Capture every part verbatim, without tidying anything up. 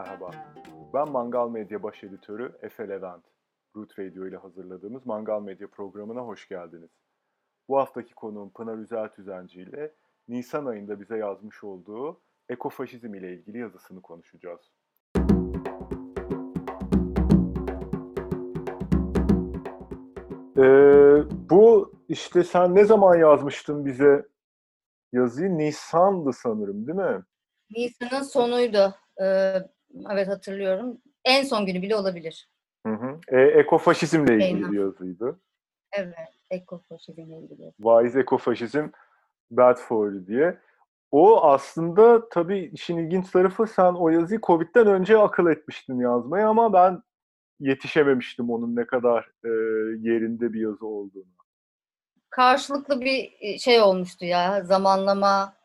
Merhaba, ben Mangal Medya Baş Editörü Efe Levent. Root Radio ile hazırladığımız Mangal Medya programına hoş geldiniz. Bu haftaki konuğum Pınar Üzer Tüzenci ile Nisan ayında bize yazmış olduğu ekofaşizm ile ilgili yazısını konuşacağız. Ee, bu işte sen ne zaman yazmıştın bize yazıyı? Nisan'dı sanırım, değil mi? Nisan'ın sonuydu. Ee, evet hatırlıyorum. En son günü bile olabilir. Hı hı. E, ekofaşizmle ilgili yazıydı. Evet, ekofaşizmle ilgili. Vaiz ekofaşizm bad for diye. O aslında tabii işin ilginç tarafı, sen o yazıyı Covid'den önce akıl etmiştin yazmayı ama ben yetişememiştim onun ne kadar e, yerinde bir yazı olduğunu. Karşılıklı bir şey olmuştu ya, zamanlama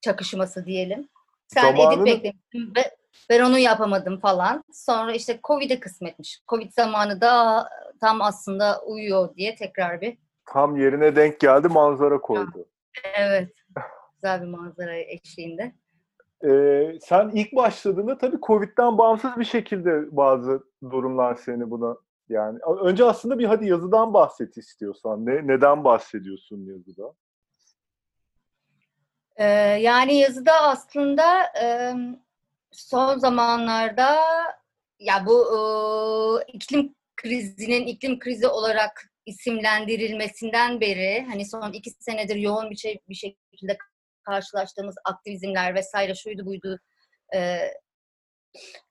çakışması diyelim. Sen zamanını... edip beklemiştin ve ben onu yapamadım falan. Sonra işte Covid'e kısmetmiş. Covid zamanı da tam aslında uyuyor diye tekrar bir... Tam yerine denk geldi, manzara koydu. Evet. Güzel bir manzara eşliğinde. Ee, sen ilk başladığında tabii Covid'den bağımsız bir şekilde bazı durumlar seni buna... yani önce aslında bir hadi yazıdan bahset istiyorsan. Ne, neden bahsediyorsun yazıda? Ee, yani yazıda aslında... E, son zamanlarda ya bu e, iklim krizinin iklim krizi olarak isimlendirilmesinden beri hani son iki senedir yoğun bir şey bir şekilde karşılaştığımız aktivizmler vesaire şuydu buydu e,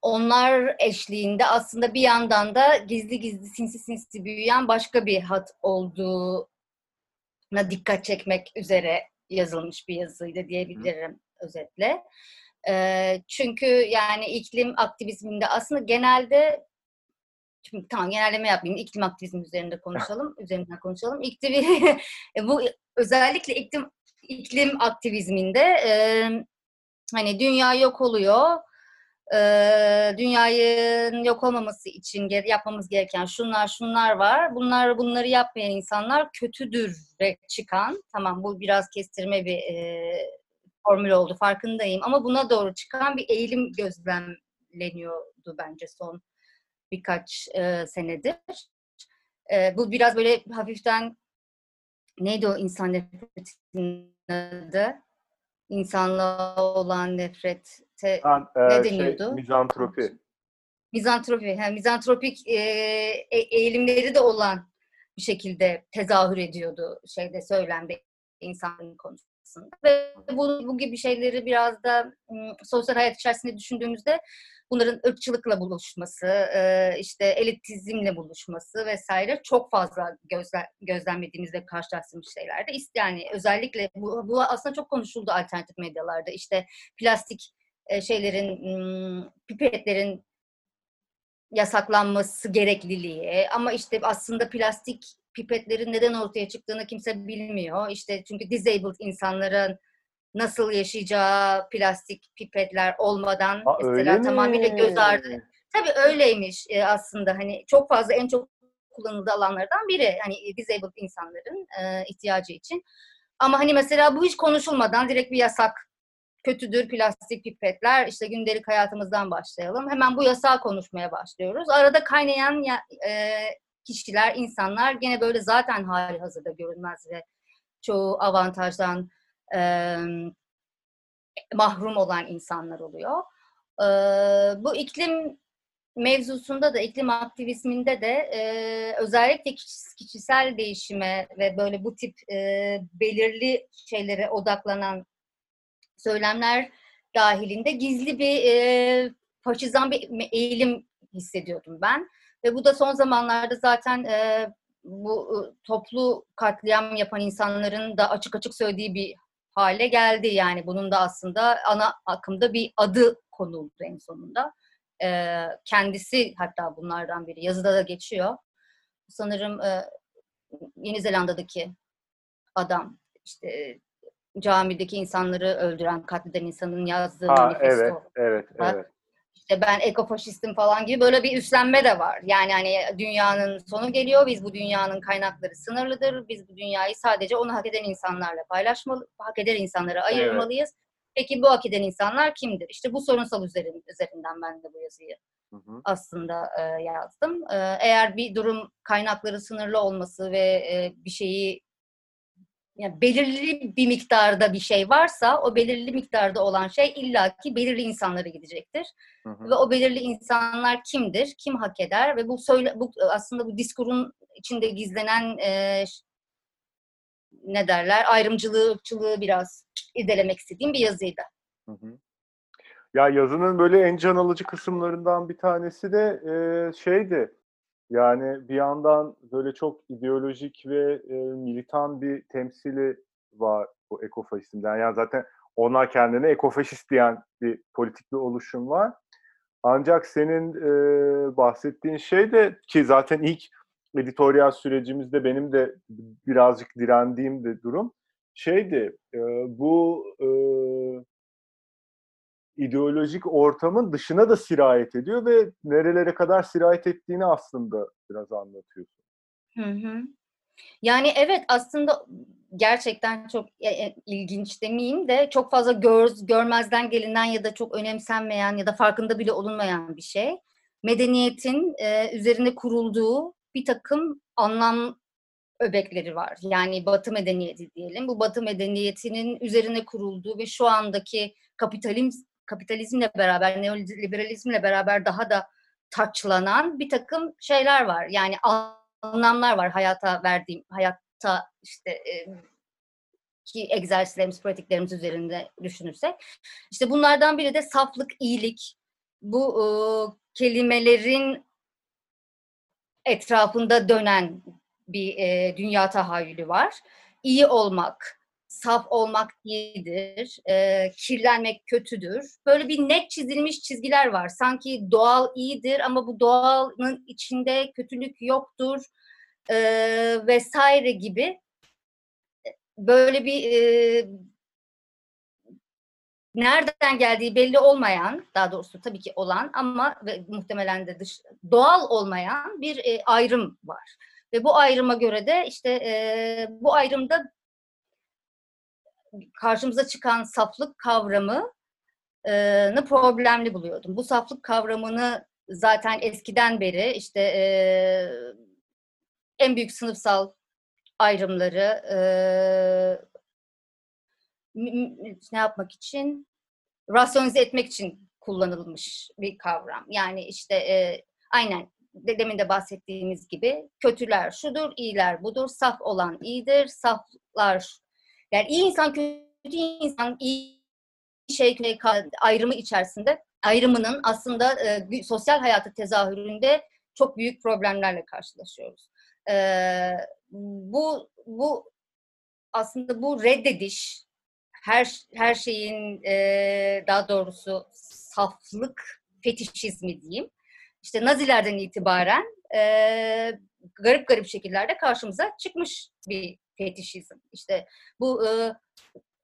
onlar eşliğinde aslında bir yandan da gizli gizli sinsi sinsi büyüyen başka bir hat olduğuna dikkat çekmek üzere yazılmış bir yazıydı diyebilirim Hı. özetle. Çünkü yani iklim aktivizminde aslında genelde, şimdi tamam genelleme yapmayayım, iklim aktivizmi üzerinde konuşalım, üzerinden konuşalım. İklim, bu özellikle iklim iklim aktivizminde e, hani dünya yok oluyor, e, dünyanın yok olmaması için yapmamız gereken şunlar şunlar var. Bunlar bunları yapmayan insanlar kötüdür'e çıkan, tamam bu biraz kestirme bir e, formül oldu, farkındayım. Ama buna doğru çıkan bir eğilim gözlemleniyordu bence son birkaç e, senedir. E, bu biraz böyle hafiften neydi o insan nefretinin adı? İnsanla olan nefrete ha, e, ne deniyordu? Şey, mizantropi. Mizantropi. Yani mizantropik e, eğilimleri de olan bir şekilde tezahür ediyordu şeyde, söylemde, insanın konusu. Ve bu, bu gibi şeyleri biraz da ıı, sosyal hayat içerisinde düşündüğümüzde bunların ırkçılıkla buluşması, ıı, işte elitizmle buluşması vesaire çok fazla gözle, gözlemlediğimizde karşılaştığımız şeylerde. Yani özellikle bu, bu aslında çok konuşuldu alternatif medyalarda. İşte plastik ıı, şeylerin, ıı, pipetlerin yasaklanması gerekliliği ama işte aslında plastik pipetlerin neden ortaya çıktığını kimse bilmiyor. İşte çünkü disabled insanların nasıl yaşayacağı plastik pipetler olmadan Aa, mesela tamamıyla göz ardı. Tabii öyleymiş aslında, hani çok fazla en çok kullanıldığı alanlardan biri. Hani disabled insanların ihtiyacı için. Ama hani mesela bu hiç konuşulmadan direkt bir yasak. Kötüdür plastik pipetler, işte gündelik hayatımızdan başlayalım. Hemen bu yasağı konuşmaya başlıyoruz. Arada kaynayan e, kişiler, insanlar gene böyle zaten hali hazırda görünmez ve çoğu avantajdan e, mahrum olan insanlar oluyor. E, bu iklim mevzusunda da, iklim aktivizminde de e, özellikle kişisel değişime ve böyle bu tip e, belirli şeylere odaklanan söylemler dahilinde gizli bir e, faşizan bir eğilim hissediyordum ben. Ve bu da son zamanlarda zaten e, bu e, toplu katliam yapan insanların da açık açık söylediği bir hale geldi. Yani bunun da aslında ana akımda bir adı konuldu en sonunda. E, kendisi hatta bunlardan biri. Yazıda da geçiyor. Sanırım e, Yeni Zelanda'daki adam işte... camideki insanları öldüren, katleden insanın yazdığı ha, manifesto. Evet, evet, evet. İşte ben ekofaşistim falan gibi böyle bir üstlenme de var. Yani hani dünyanın sonu geliyor, biz bu dünyanın kaynakları sınırlıdır, biz bu dünyayı sadece onu hak eden insanlarla paylaşmalı, hak eden insanlara ayırmalıyız. Evet. Peki bu akiden insanlar kimdir? İşte bu sorunsal üzerinden ben de bu yazıyı hı hı. aslında e, yazdım. E, eğer bir durum kaynakları sınırlı olması ve e, bir şeyi yani belirli bir miktarda bir şey varsa o belirli miktarda olan şey illaki belirli insanlara gidecektir. Hı hı. Ve o belirli insanlar kimdir? Kim hak eder? Ve bu, söyle, bu aslında bu diskurun içinde gizlenen e, ne derler? Ayrımcılığı, ırkçılığı biraz irdelemek istediğim bir yazıydı. Hı hı. Ya yazının böyle en can alıcı kısımlarından bir tanesi de e, şeydi. Yani bir yandan böyle çok ideolojik ve e, militan bir temsili var bu ekofaşistimden. Yani zaten onlar kendine ekofaşist diyen bir politik bir oluşum var. Ancak senin e, bahsettiğin şey de ki zaten ilk editoryal sürecimizde benim de birazcık direndiğim de durum şeydi. E, bu e, ideolojik ortamın dışına da sirayet ediyor ve nerelere kadar sirayet ettiğini aslında biraz anlatıyorsun. Hı hı. Yani evet aslında gerçekten çok ilginç demeyeyim de çok fazla gör, görmezden gelinen ya da çok önemsenmeyen ya da farkında bile olunmayan bir şey. Medeniyetin e, üzerine kurulduğu bir takım anlam öbekleri var. Yani Batı medeniyeti diyelim. Bu Batı medeniyetinin üzerine kurulduğu ve şu andaki kapitalizm kapitalizmle beraber, neoliberalizmle beraber daha da taçlanan bir takım şeyler var. Yani anlamlar var hayata verdiğim, hayatta işte e, ki egzersizlerimiz, pratiklerimiz üzerinde düşünürsek. İşte bunlardan biri de saflık, iyilik. Bu e, kelimelerin etrafında dönen bir e, dünya tahayyülü var. İyi olmak, saf olmak iyidir, e, kirlenmek kötüdür. Böyle bir net çizilmiş çizgiler var. Sanki doğal iyidir ama bu doğalın içinde kötülük yoktur e, vesaire gibi. Böyle bir e, nereden geldiği belli olmayan, daha doğrusu tabii ki olan ama ve muhtemelen de dış, doğal olmayan bir e, ayrım var. Ve bu ayrıma göre de işte e, bu ayrımda karşımıza çıkan saflık kavramını problemli buluyordum. Bu saflık kavramını zaten eskiden beri işte e, en büyük sınıfsal ayrımları e, ne yapmak için? Rasyonize etmek için kullanılmış bir kavram. Yani işte e, aynen demin de bahsettiğimiz gibi kötüler şudur, iyiler budur, saf olan iyidir, saflar. Yani iyi insan, kötü insan, iyi şey ayrımı içerisinde, ayrımının aslında e, sosyal hayatı tezahüründe çok büyük problemlerle karşılaşıyoruz. E, bu bu aslında bu reddediş, her her şeyin e, daha doğrusu saflık fetişizmi diyeyim. İşte Nazilerden itibaren e, garip garip şekillerde karşımıza çıkmış bir fetişizm. İşte bu e,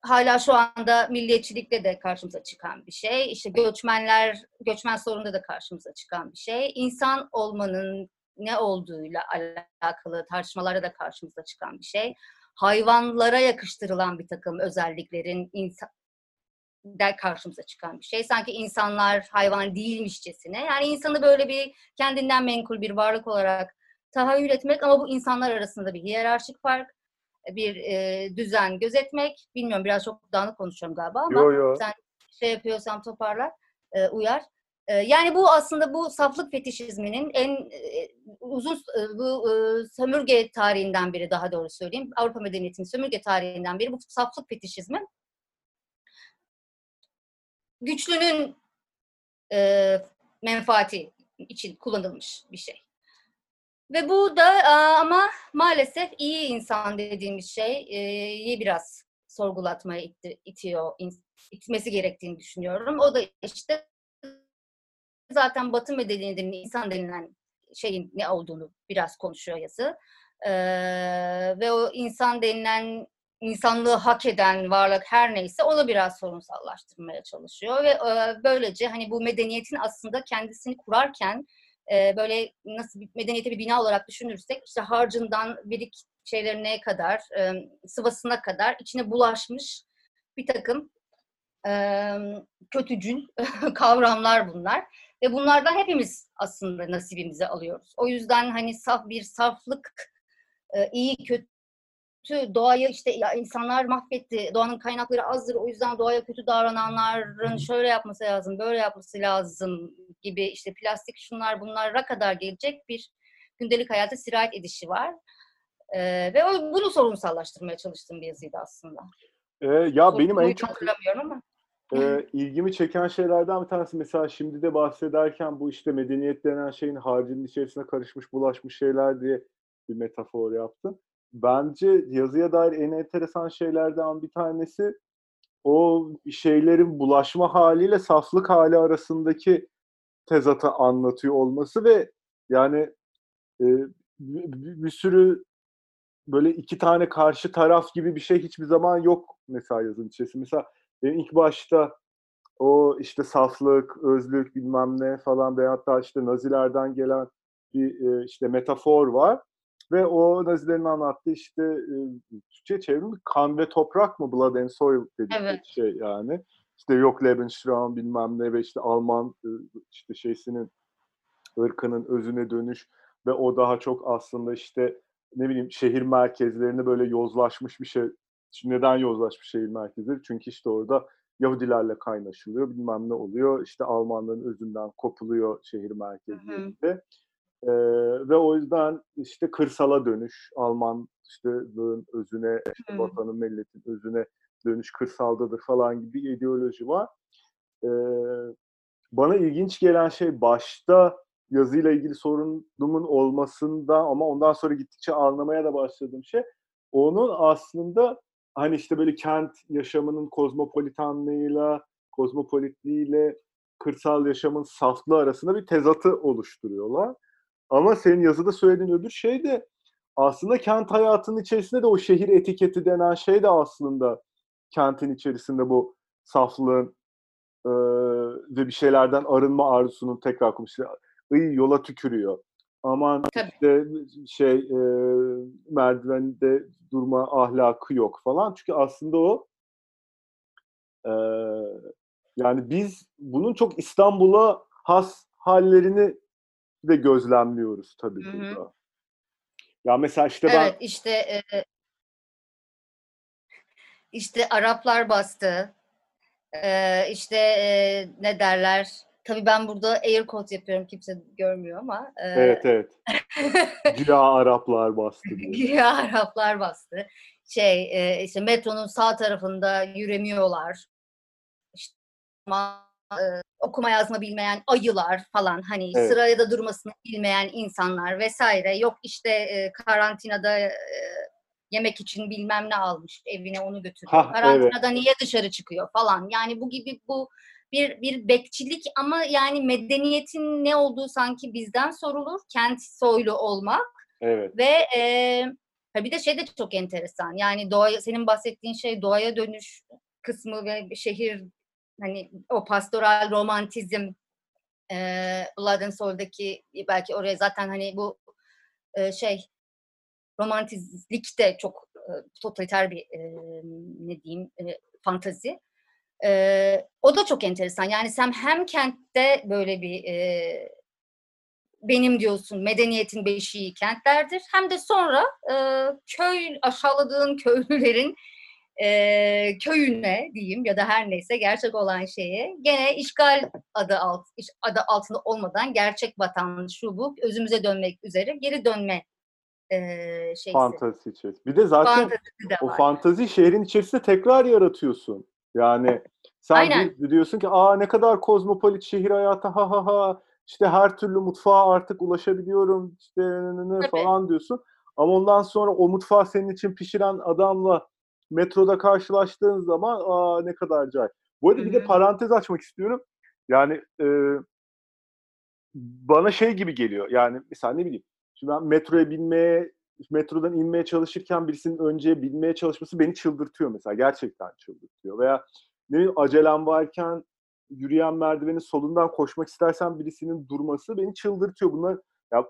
hala şu anda milliyetçilikle de karşımıza çıkan bir şey. İşte göçmenler, göçmen sorununda da karşımıza çıkan bir şey. İnsan olmanın ne olduğuyla alakalı tartışmalara da karşımıza çıkan bir şey. Hayvanlara yakıştırılan bir takım özelliklerin insan der karşımıza çıkan bir şey. Sanki insanlar hayvan değilmişçesine. Yani insanı böyle bir kendinden menkul bir varlık olarak tahayyül etmek ama bu insanlar arasında bir hiyerarşik fark, bir e, düzen gözetmek. Bilmiyorum biraz çok dağınık konuşuyorum galiba ama yo, yo. Sen şey yapıyorsam toparlar, e, uyar. E, yani bu aslında bu saflık fetişizminin en e, uzun e, bu e, sömürge tarihinden biri daha doğru söyleyeyim. Avrupa medeniyetinin sömürge tarihinden biri bu saflık fetişizmi. Güçlünün e, menfaati için kullanılmış bir şey. Ve bu da ama maalesef iyi insan dediğimiz şeyi biraz sorgulatmaya itti, itiyor, itmesi gerektiğini düşünüyorum. O da işte zaten Batı medeniyetinin insan denilen şeyin ne olduğunu biraz konuşuyor yazı. Ee, ve o insan denilen, insanlığı hak eden varlık her neyse onu biraz sorunsallaştırmaya çalışıyor. Ve e, böylece hani bu medeniyetin aslında kendisini kurarken böyle nasıl medeniyete bir bina olarak düşünürsek işte harcından birik şeylerine kadar, sıvasına kadar içine bulaşmış bir takım kötücül kavramlar bunlar. Ve bunlardan hepimiz aslında nasibimizi alıyoruz. O yüzden hani saf bir saflık, iyi kötü, doğayı işte ya insanlar mahvetti, doğanın kaynakları azdır, o yüzden doğaya kötü davrananların şöyle yapması lazım, böyle yapması lazım gibi işte plastik şunlar bunlara kadar gelecek bir gündelik hayata sirayet edişi var. Ee, ve bunu sorunsallaştırmaya çalıştığım bir yazıydı aslında. Ee, ya Sorun, benim en çok hatırlamıyorum ama. E, ilgimi çeken şeylerden bir tanesi mesela şimdi de bahsederken bu işte medeniyet denen şeyin harcının içerisine karışmış bulaşmış şeyler diye bir metafor yaptım. Bence yazıya dair en enteresan şeylerden bir tanesi o şeylerin bulaşma haliyle saflık hali arasındaki tezatı anlatıyor olması ve yani e, bir, bir sürü böyle iki tane karşı taraf gibi bir şey hiçbir zaman yok mesela yazının içerisinde. Mesela benim ilk başta o işte saflık, özlük bilmem ne falan ve hatta işte Nazilerden gelen bir e, işte metafor var. Ve o Nazilerin anlattığı işte e, Türkçe'ye çevirmiş kan ve toprak mı? Blood and Soil dediği evet. şey yani. İşte yok Lebensraum bilmem ne ve işte Alman e, işte şeysinin ırkının özüne dönüş ve o daha çok aslında işte ne bileyim şehir merkezlerinde böyle yozlaşmış bir şey. Şimdi neden yozlaşmış şehir merkezleri? Çünkü işte orada Yahudilerle kaynaşılıyor bilmem ne oluyor. İşte Almanların özünden kopuluyor şehir merkezlerinde. Hı hı. Ee, ve o yüzden işte kırsala dönüş, Alman işte bunun özüne, işte vatanın, milletin özüne dönüş kırsaldadır falan gibi bir ideoloji var. Ee, bana ilginç gelen şey başta yazıyla ilgili sorunumun olmasında ama ondan sonra gittikçe anlamaya da başladığım şey, onun aslında hani işte böyle kent yaşamının kozmopolitanlığıyla, kozmopolitliğiyle kırsal yaşamın saflığı arasında bir tezatı oluşturuyorlar. Ama senin yazıda söylediğin öbür şey de aslında kent hayatının içerisinde de o şehir etiketi denen şey de aslında kentin içerisinde bu saflığın e, ve bir şeylerden arınma arzusunun tekrar konuştu. Iy yola tükürüyor. Aman işte şey e, merdivende durma ahlakı yok falan. Çünkü aslında o e, yani biz bunun çok İstanbul'a has hallerini de gözlemliyoruz tabii Hı-hı. burada. Ya mesela işte evet, ben... Evet işte e, işte Araplar bastı. E, işte e, ne derler? Tabii ben burada air quote yapıyorum. Kimse görmüyor ama. E, evet evet. Güya Araplar bastı. Güya Araplar bastı. Şey e, işte metronun sağ tarafında yüremiyorlar. İşte Ee, okuma yazma bilmeyen ayılar falan hani evet. sıraya da durmasını bilmeyen insanlar vesaire yok işte e, karantinada e, yemek için bilmem ne almış evine onu götürüyor. Hah, karantinada evet. niye dışarı çıkıyor falan yani bu gibi bu bir bir bekçilik ama yani medeniyetin ne olduğu sanki bizden sorulur kent soylu olmak evet. ve e, bir de şey de çok enteresan yani doğaya, senin bahsettiğin şey doğaya dönüş kısmı ve şehir hani o pastoral romantizm e, Blood and Soul'daki belki oraya zaten hani bu e, şey romantizlik de çok e, totaliter bir e, ne diyeyim e, fantazi. E, o da çok enteresan. Yani sen hem kentte böyle bir e, benim diyorsun medeniyetin beşiği kentlerdir. Hem de sonra e, köy aşağıladığın köylülerin E, köyüne diyeyim ya da her neyse gerçek olan şeye gene işgal adı, alt, iş, adı altında olmadan gerçek vatan şu bu özümüze dönmek üzere geri dönme e, şeysi. Fantezi içerisinde. Bir de zaten de o fantezi şehrin içerisinde tekrar yaratıyorsun. Yani sen Aynen. diyorsun ki aa ne kadar kozmopolit şehir hayatı ha ha ha işte her türlü mutfağa artık ulaşabiliyorum işte ne, ne, falan diyorsun. Ama ondan sonra o mutfağı senin için pişiren adamla metroda karşılaştığın zaman aa ne kadar cay. Bu arada bir de parantez açmak istiyorum. Yani e, bana şey gibi geliyor. Yani mesela ne bileyim. Şimdi ben metroya binmeye, metrodan inmeye çalışırken birisinin önceye binmeye çalışması beni çıldırtıyor mesela. Gerçekten çıldırtıyor. Veya ne bileyim acelem varken yürüyen merdivenin solundan koşmak istersen birisinin durması beni çıldırtıyor. Bunlar ya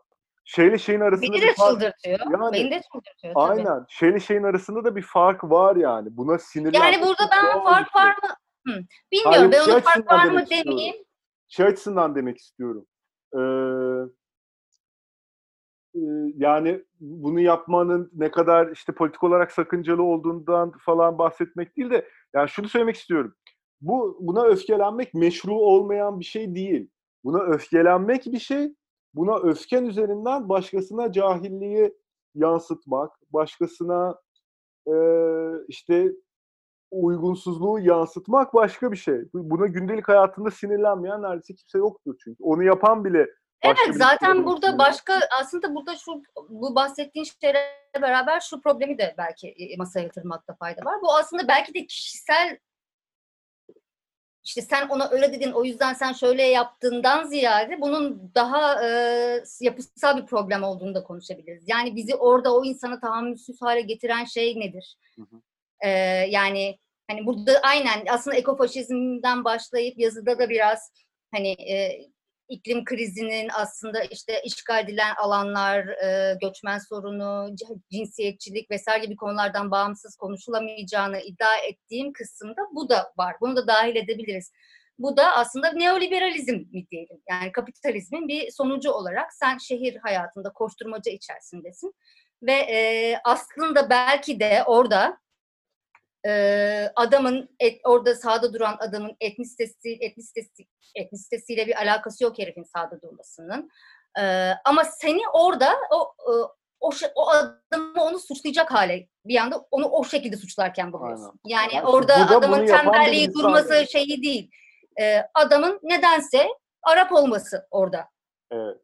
şeyle şeyin arasında beni de çıldırtıyor. Yani, beni de çıldırtıyor tabii. Aynen. Şeyle şeyin arasında da bir fark var yani. Buna sinirlenmek. Yani burada ben fark var mı? Hı. Bilmiyorum. Hayır, ben onun fark var mı demeyeyim. Şey açısından demek istiyorum. Ee, e, yani bunu yapmanın ne kadar işte politik olarak sakıncalı olduğundan falan bahsetmek değil de yani şunu söylemek istiyorum. Bu buna öfkelenmek meşru olmayan bir şey değil. Buna öfkelenmek bir şey. Buna öfken üzerinden başkasına cahilliği yansıtmak, başkasına e, işte uygunsuzluğu yansıtmak başka bir şey. Buna gündelik hayatında sinirlenmeyen neredeyse kimse yoktur çünkü. Onu yapan bile evet, zaten burada düşünüyor. Başka aslında burada şu bu bahsettiğin şeyle beraber şu problemi de belki masaya yatırmakta fayda var. Bu aslında belki de kişisel işte sen ona öyle dedin o yüzden sen şöyle yaptığından ziyade bunun daha e, yapısal bir problem olduğunu da konuşabiliriz. Yani bizi orada o insanı tahammülsüz hale getiren şey nedir? Hı hı. E, yani hani burada aynen aslında ekofaşizmden başlayıp yazıda da biraz hani e, iklim krizinin aslında işte işgal edilen alanlar, e, göçmen sorunu, cinsiyetçilik vesaire gibi konulardan bağımsız konuşulamayacağını iddia ettiğim kısımda bu da var. Bunu da dahil edebiliriz. Bu da aslında neoliberalizm mi diyelim? Yani kapitalizmin bir sonucu olarak sen şehir hayatında koşturmaca içerisindesin ve e, aslında belki de orada adamın, et, orada sahada duran adamın etnisitesi, etnisitesi, etnisitesiyle bir alakası yok herifin sahada durmasının. Ee, ama seni orada o, o, o adamı onu suçlayacak hale, bir anda onu o şekilde suçlarken buluyorsun. Yani aynen. Orada burada adamın tembelliği durması şeyi değil. Ee, adamın nedense Arap olması orada. Evet.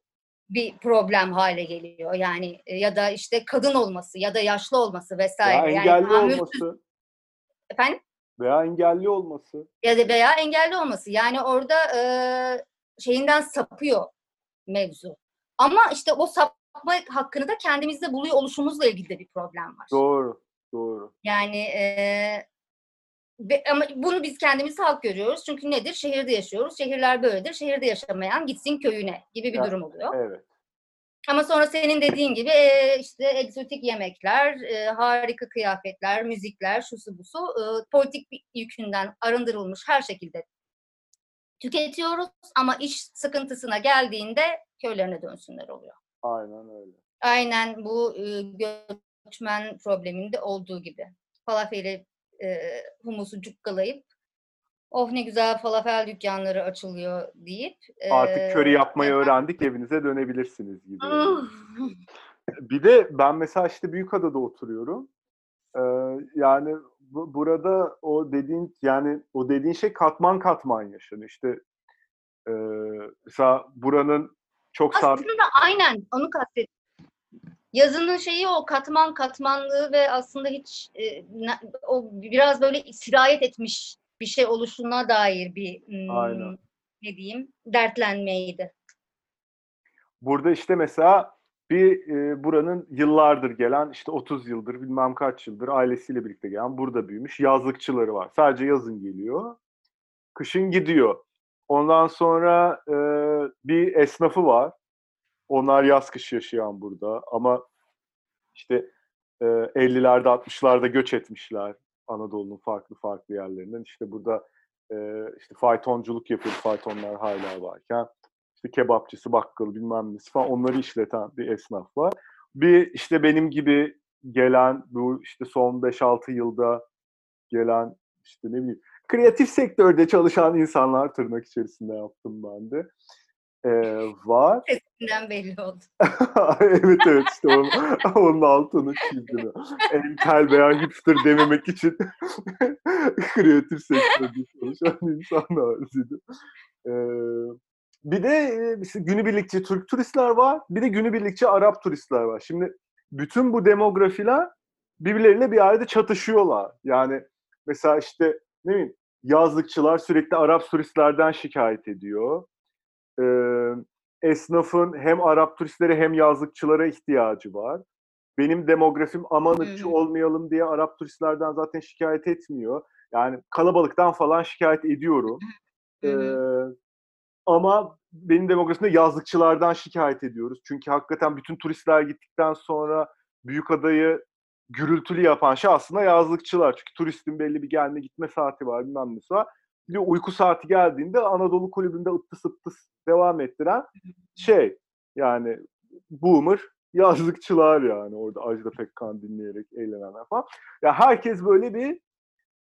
Bir problem hale geliyor. Yani ya da işte kadın olması ya da yaşlı olması vesaire. Ya engelli yani, olması. Efendim? Veya engelli olması. Ya da veya engelli olması. Yani orada e, şeyinden sapıyor mevzu. Ama işte o sapma hakkını da kendimizde buluyor oluşumuzla ilgili de bir problem var. Doğru, doğru. Yani e, ve, ama bunu biz kendimiz hak görüyoruz. Çünkü nedir? Şehirde yaşıyoruz. Şehirler böyledir. Şehirde yaşamayan gitsin köyüne gibi bir yani, durum oluyor. Evet. Ama sonra senin dediğin gibi işte egzotik yemekler, harika kıyafetler, müzikler, şusu busu, politik yükünden arındırılmış her şekilde tüketiyoruz ama iş sıkıntısına geldiğinde köylerine dönsünler oluyor. Aynen öyle. Aynen bu göçmen probleminde olduğu gibi. Falafeli, humusu cukkalayıp oh ne güzel falafel dükkanları açılıyor deyip... Artık e, köri yapmayı öğrendik, evinize dönebilirsiniz gibi. Bir de ben mesela işte Büyükada'da oturuyorum. Ee, yani bu, burada o dediğin yani o dediğin şey katman katman yaşanıyor. İşte e, mesela buranın çok... Aslında sar- aynen onu kastettim. Yazının şeyi o katman katmanlığı ve aslında hiç e, o biraz böyle sirayet etmiş... bir şey oluşuna dair bir hmm, ne diyeyim dertlenmeydi. Burada işte mesela bir e, buranın yıllardır gelen işte otuz yıldır bilmem kaç yıldır ailesiyle birlikte gelen burada büyümüş yazlıkçıları var. Sadece yazın geliyor. Kışın gidiyor. Ondan sonra e, bir esnafı var. Onlar yaz kış yaşayan burada ama işte e, ellilerde altmışlarda göç etmişler. Anadolu'nun farklı farklı yerlerinden işte burada e, işte faytonculuk yapıyor, faytonlar hala varken işte kebapçısı, bakkalı bilmem nesi falan onları işleten bir esnaf var. Bir işte benim gibi gelen bu işte son beş altı yılda gelen işte ne bileyim kreatif sektörde çalışan insanlar tırnak içerisinde yaptım ben de. Ee, var. Sesinden belli oldu. Evet evet işte onun, onun altını çizdim. Entel veya hipster dememek için kreatif sektörde çalışan insanlar. Ee, bir de işte, günübirlikçi Türk turistler var. Bir de günübirlikçi Arap turistler var. Şimdi bütün bu demografiler birbirleriyle bir arada çatışıyorlar. Yani mesela işte ne bileyim yazlıkçılar sürekli Arap turistlerden şikayet ediyor. Ee, esnafın hem Arap turistlere hem yazlıkçılara ihtiyacı var. Benim demografim amanlıkçı olmayalım diye Arap turistlerden zaten şikayet etmiyor. Yani kalabalıktan falan şikayet ediyorum. Ee, ama benim demografimde yazlıkçılardan şikayet ediyoruz. Çünkü hakikaten bütün turistler gittikten sonra Büyükada'yı gürültülü yapan şey aslında yazlıkçılar. Çünkü turistin belli bir gelme gitme saati var, bilmem nesi var. uyku saati geldiğinde Anadolu Kulübü'nde ıttıs ıttıs devam ettiren şey, yani boomer yazlıkçılar, yani orada Ajda Pekkan dinleyerek eğlenenler falan. Ya herkes böyle bir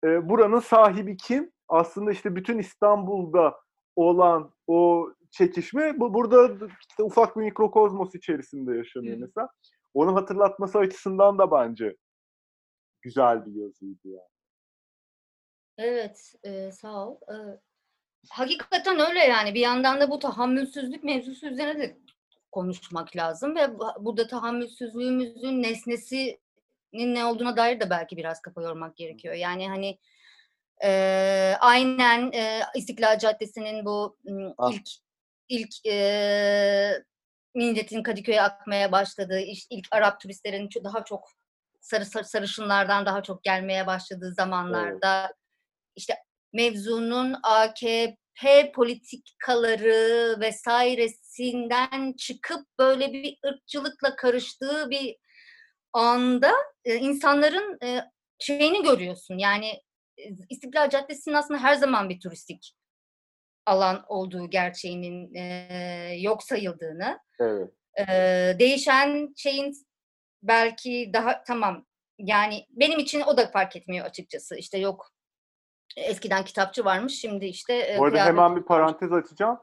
e, buranın sahibi kim? Aslında işte bütün İstanbul'da olan o çekişme bu, burada işte ufak bir mikrokozmos içerisinde yaşanıyor mesela. Onun hatırlatması açısından da bence güzel bir yazıydı yani. Evet, e, sağ ol. E, hakikaten öyle yani. Bir yandan da bu tahammülsüzlük mevzusu üzerine de konuşmak lazım ve burada tahammülsüzlüğümüzün nesnesinin ne olduğuna dair de belki biraz kafa yormak gerekiyor. Yani hani e, aynen e, İstiklal Caddesi'nin bu ah. ilk ilk e, milletin Kadıköy'e akmaya başladığı, ilk Arap turistlerin daha çok sarı, sarı sarışınlardan daha çok gelmeye başladığı zamanlarda evet. işte mevzunun A K P politikaları vesairesinden çıkıp böyle bir ırkçılıkla karıştığı bir anda e, insanların e, şeyini görüyorsun. Yani İstiklal Caddesi'nin aslında her zaman bir turistik alan olduğu gerçeğinin e, yok sayıldığını, evet. e, değişen şeyin belki daha tamam yani benim için o da fark etmiyor açıkçası. İşte yok eskiden kitapçı varmış, şimdi işte e, bu arada hemen bir parantez açacağım.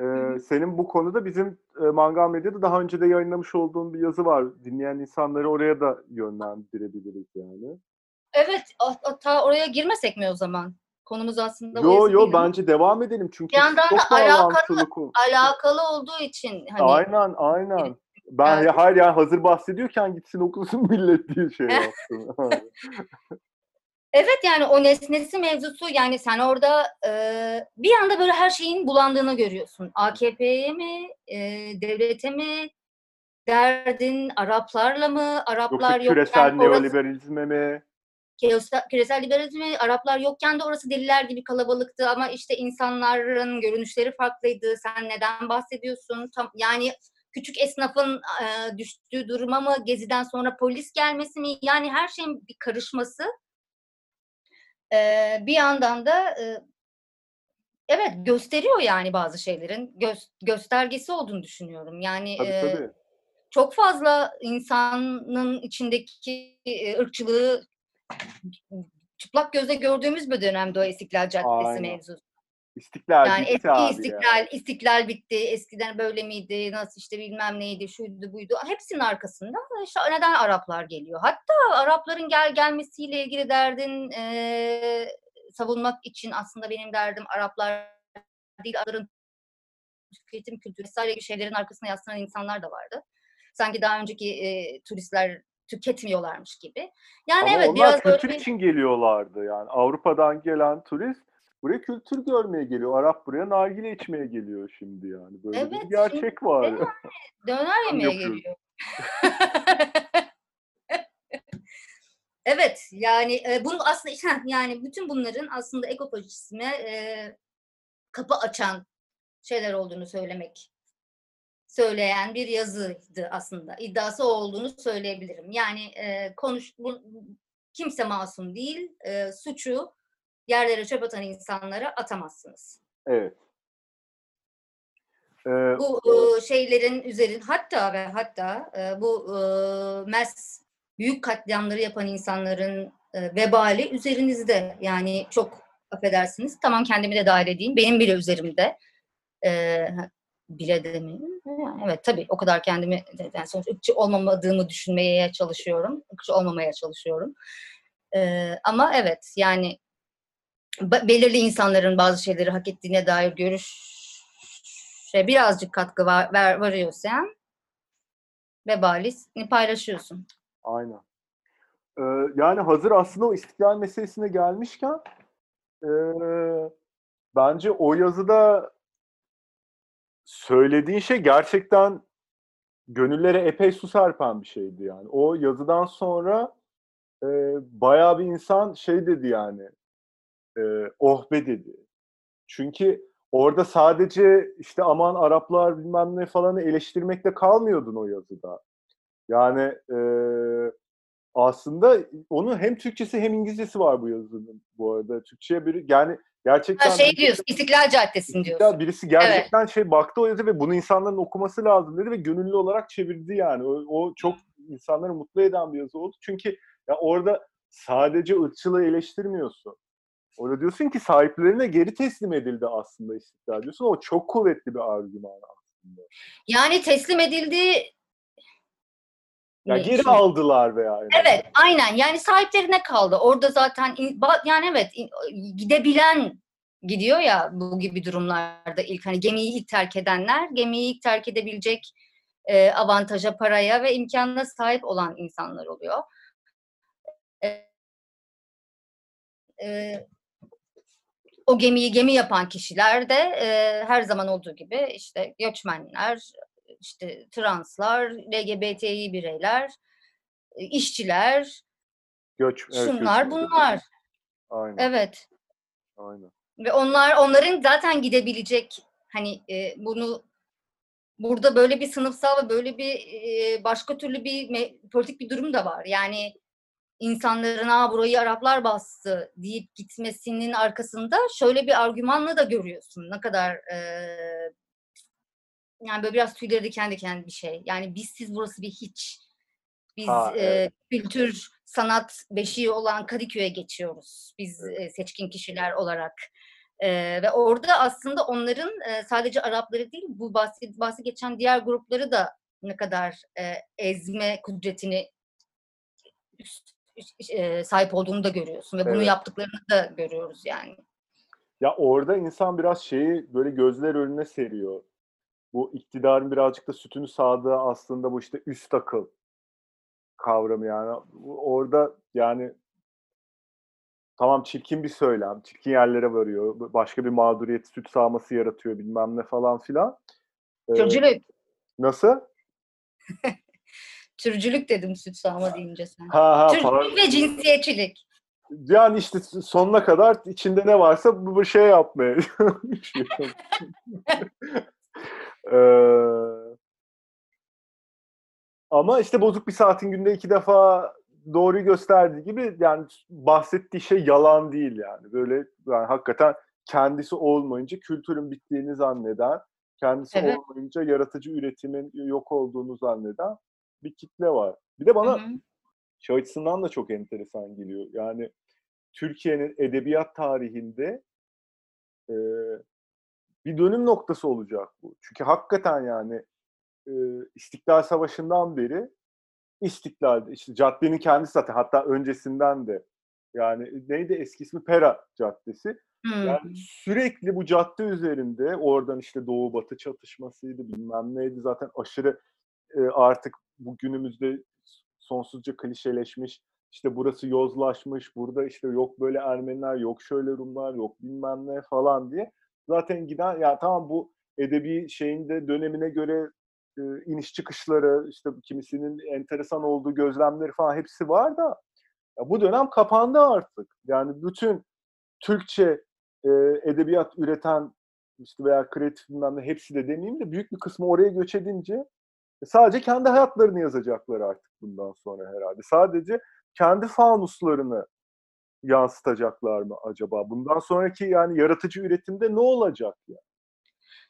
Ee, senin bu konuda bizim e, Mangal Medya'da daha önce de yayınlamış olduğun bir yazı var. Dinleyen insanları oraya da yönlendirebiliriz yani. Evet, hatta oraya girmesek mi o zaman? Konumuz aslında yo, o yazı yo, değil mi? Bence devam edelim çünkü bir yandan da alakalı, alakalı olduğu için. Hani, aynen, aynen. Ben yani, hayır yani hazır bahsediyorken gitsin okusun millet diye şey yaptım. Evet yani o nesnesi mevzusu yani sen orada e, bir anda böyle her şeyin bulandığını görüyorsun. A K P'ye mi, e, devlete mi, derdin Araplarla mı, Araplar yokken küresel yani neoliberalizme mi? Küresel liberalizme, Araplar yokken de orası deliler gibi kalabalıktı ama işte insanların görünüşleri farklıydı. Sen neden bahsediyorsun? Tam, yani küçük esnafın e, düştüğü duruma mı, Gezi'den sonra polis gelmesi mi? Yani her şeyin bir karışması. E, bir yandan da e, evet gösteriyor yani bazı şeylerin gö- göstergesi olduğunu düşünüyorum. Yani tabii, e, tabii. Çok fazla insanın içindeki e, ırkçılığı çıplak gözle gördüğümüz bir dönemde o İstiklal Caddesi aynen. mevzusu. İstiklal yani bitti eski İstiklal, ya. İstiklal bitti. Eskiden böyle miydi? Nasıl işte bilmem neydi, şuydu buydu. Hepsinin arkasında işte neden Araplar geliyor? Hatta Arapların gel gelmesiyle ilgili derdin e, savunmak için aslında benim derdim Araplar değil, Arapların tüketim kültürü vesaire gibi şeylerin arkasına yaslanan insanlar da vardı. Sanki daha önceki e, turistler tüketmiyorlarmış gibi. Yani ama evet onlar biraz kültür böyle... için geliyorlardı yani. Avrupa'dan gelen turist buraya kültür görmeye geliyor. Arap buraya nargile içmeye geliyor şimdi yani. Böyle evet, bir gerçek var. Yani. Döner yemeye geliyor. Evet yani e, bunun aslında yani bütün bunların aslında ekofajizme e, kapı açan şeyler olduğunu söylemek söyleyen bir yazıydı aslında. İddiası olduğunu söyleyebilirim. Yani e, konuş bu, kimse masum değil. E, suçu yerlere çöp atan insanlara atamazsınız. Evet. Ee, bu e, şeylerin üzerin hatta ve hatta e, bu e, mes büyük katliamları yapan insanların e, vebali üzerinizde. Yani çok affedersiniz. Tamam kendimi de dahil edeyim. Benim bile üzerimde. E, bile demeyeyim. Yani evet tabii o kadar kendimi yani sonuç ırkçı olmamadığımı düşünmeye çalışıyorum. Irkçı olmamaya çalışıyorum. E, ama evet yani belirli insanların bazı şeyleri hak ettiğine dair görüşe birazcık katkı var, var, varıyorsan vebalini paylaşıyorsun. Aynen. Ee, yani hazır aslında o istiklal meselesine gelmişken e, bence o yazıda söylediğin şey gerçekten gönüllere epey su serpen bir şeydi yani. O yazıdan sonra e, bayağı bir insan şey dedi yani Ee, oh be dedi. Çünkü orada sadece işte aman Araplar bilmem ne falanı eleştirmekle kalmıyordun o yazıda. Yani e, aslında onun hem Türkçesi hem İngilizcesi var bu yazının bu arada. Türkçe'ye bir yani Gerçekten ha, şey diyorsun, İstiklal Caddesi'ni diyorsun. Birisi gerçekten evet. şey baktı o yazı ve bunu insanların okuması lazım dedi ve gönüllü olarak çevirdi yani. O, o çok insanları mutlu eden bir yazı oldu. Çünkü ya orada sadece ırkçılığı eleştirmiyorsun. Orada diyorsun ki sahiplerine geri teslim edildi aslında istiklal diyorsun. O çok kuvvetli bir argüman aslında. Yani teslim edildi... Ya geri Şimdi, aldılar veya. Yani. Evet, aynen. Yani sahiplerine kaldı. Orada zaten yani evet gidebilen gidiyor ya bu gibi durumlarda ilk hani gemiyi ilk terk edenler, gemiyi ilk terk edebilecek e, avantaja, paraya ve imkanına sahip olan insanlar oluyor. E, e, o gemiyi gemi yapan kişiler de e, her zaman olduğu gibi işte göçmenler, İşte translar, L G B T İ bireyler, işçiler, Göç, evet, şunlar bunlar. Aynen. Evet. Aynen. Ve onlar onların zaten gidebilecek hani e, bunu burada böyle bir sınıfsal ve böyle bir e, başka türlü bir me- politik bir durum da var. Yani insanların "Aa, burayı Araplar bastı" deyip gitmesinin arkasında şöyle bir argümanla da görüyorsun. Ne kadar e, yani böyle biraz tüyleri diken diken bir şey. Yani biz siz burası bir hiç. Biz ha, evet. e, kültür, sanat beşiği olan Kadıköy'e geçiyoruz. Biz evet. e, seçkin kişiler olarak. E, ve orada aslında onların e, sadece Arapları değil, bu bahsi, bahsi geçen diğer grupları da ne kadar e, ezme kudretini e, sahip olduğunu da görüyorsun. Ve evet. bunu yaptıklarını da görüyoruz yani. Ya orada insan biraz şeyi böyle gözler önüne seriyor. Bu iktidarın birazcık da sütünü sağdığı aslında bu işte üst akıl kavramı yani. Orada yani tamam çirkin bir söylem, çirkin yerlere varıyor. Başka bir mağduriyet, süt sağması yaratıyor bilmem ne falan filan. Ee, Türcülük. Nasıl? Türcülük dedim süt sağma deyince sen. Ha, ha, Türcülük para... ve cinsiyetçilik. Yani işte sonuna kadar içinde ne varsa bu şey yapmaya. Ee, ama işte bozuk bir saatin günde iki defa doğruyu gösterdiği gibi yani bahsettiği şey yalan değil yani. Böyle yani hakikaten kendisi olmayınca kültürün bittiğini zanneden, kendisi evet. olmayınca yaratıcı üretimin yok olduğunu zanneden bir kitle var. Bir de bana şey açısından da çok enteresan geliyor. Yani Türkiye'nin edebiyat tarihinde e, bir dönüm noktası olacak bu. Çünkü hakikaten yani e, İstiklal Savaşı'ndan beri İstiklal, işte caddenin kendisi zaten hatta öncesinden de yani neydi eski ismi Pera Caddesi. Hmm. Yani sürekli bu cadde üzerinde oradan işte Doğu Batı çatışmasıydı bilmem neydi zaten aşırı e, artık bu günümüzde sonsuzca klişeleşmiş işte burası yozlaşmış burada işte yok böyle Ermeniler yok şöyle Rumlar yok bilmem ne falan diye. Zaten giden, ya tamam bu edebi şeyin de dönemine göre e, iniş çıkışları, işte kimisinin enteresan olduğu gözlemleri falan hepsi var da ya bu dönem kapandı artık. Yani bütün Türkçe e, edebiyat üreten işte veya kreatif bilmem ne hepsi de demeyeyim de büyük bir kısmı oraya göç edince e, sadece kendi hayatlarını yazacaklar artık bundan sonra herhalde. Sadece kendi fanuslarını yansıtacaklar mı acaba? Bundan sonraki yani yaratıcı üretimde ne olacak ya? Yani?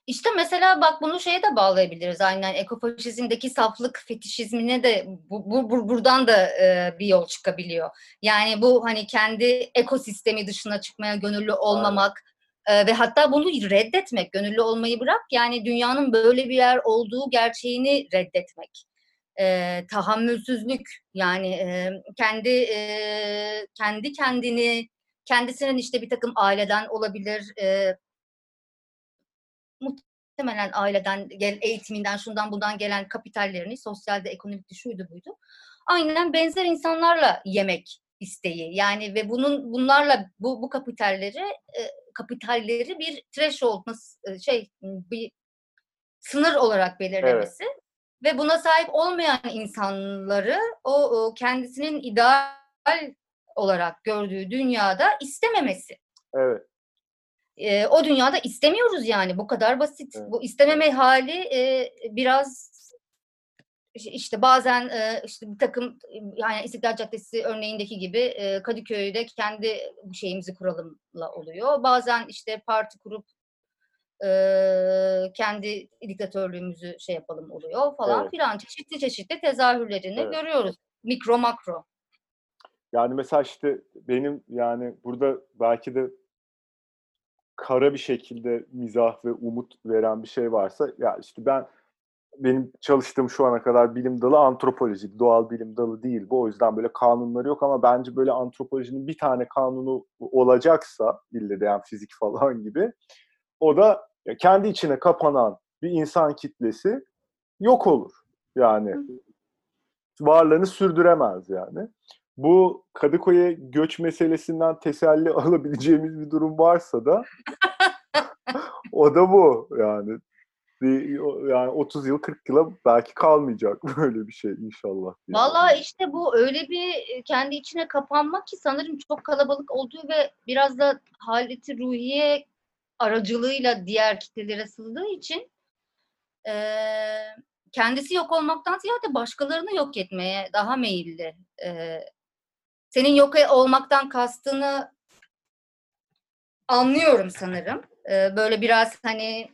İşte mesela bak bunu şeye de bağlayabiliriz. Aynen ekofaşizmdeki saflık fetişizmine de bu, bu, bu buradan da e, bir yol çıkabiliyor. Yani bu hani kendi ekosistemi dışına çıkmaya gönüllü olmamak e, ve hatta bunu reddetmek, gönüllü olmayı bırak. Yani dünyanın böyle bir yer olduğu gerçeğini reddetmek. E, tahammülsüzlük yani e, kendi e, kendi kendini kendisinin işte bir takım aileden olabilir e, muhtemelen aileden gel, eğitiminden şundan bundan gelen kapitallerini sosyalde ekonomik şuydu buydu aynen benzer insanlarla yemek isteği yani ve bunun bunlarla bu bu kapitalleri e, kapitalleri bir threshold şey bir sınır olarak belirlemesi evet. Ve buna sahip olmayan insanları o, o kendisinin ideal olarak gördüğü dünyada istememesi. Evet. E, o dünyada istemiyoruz yani bu kadar basit. Evet. Bu istememe hali e, biraz İşte bazen işte bir takım, yani İstiklal Caddesi örneğindeki gibi Kadıköy'de kendi şeyimizi kuralımla oluyor. Bazen işte parti kurup kendi diktatörlüğümüzü şey yapalım oluyor falan, evet, filan. Çeşitli çeşitli tezahürlerini, evet, görüyoruz. Mikro makro. Yani mesela işte benim, yani burada belki de kara bir şekilde mizah ve umut veren bir şey varsa, ya işte ben, benim çalıştığım şu ana kadar bilim dalı antropoloji, doğal bilim dalı değil bu. O yüzden böyle kanunları yok ama bence böyle antropolojinin bir tane kanunu olacaksa, ille de yani fizik falan gibi, o da kendi içine kapanan bir insan kitlesi yok olur. Yani varlığını sürdüremez yani. Bu Kadıköy'e göç meselesinden teselli alabileceğimiz bir durum varsa da o da bu yani. Yani otuz yıl, kırk yıla belki kalmayacak böyle bir şey inşallah. Vallahi işte bu öyle bir kendi içine kapanmak ki sanırım çok kalabalık olduğu ve biraz da haleti ruhiye aracılığıyla diğer kitlelere sızdığı için e, kendisi yok olmaktan ziyade başkalarını yok etmeye daha meyilli. E, senin yok olmaktan kastını anlıyorum sanırım. E, böyle biraz hani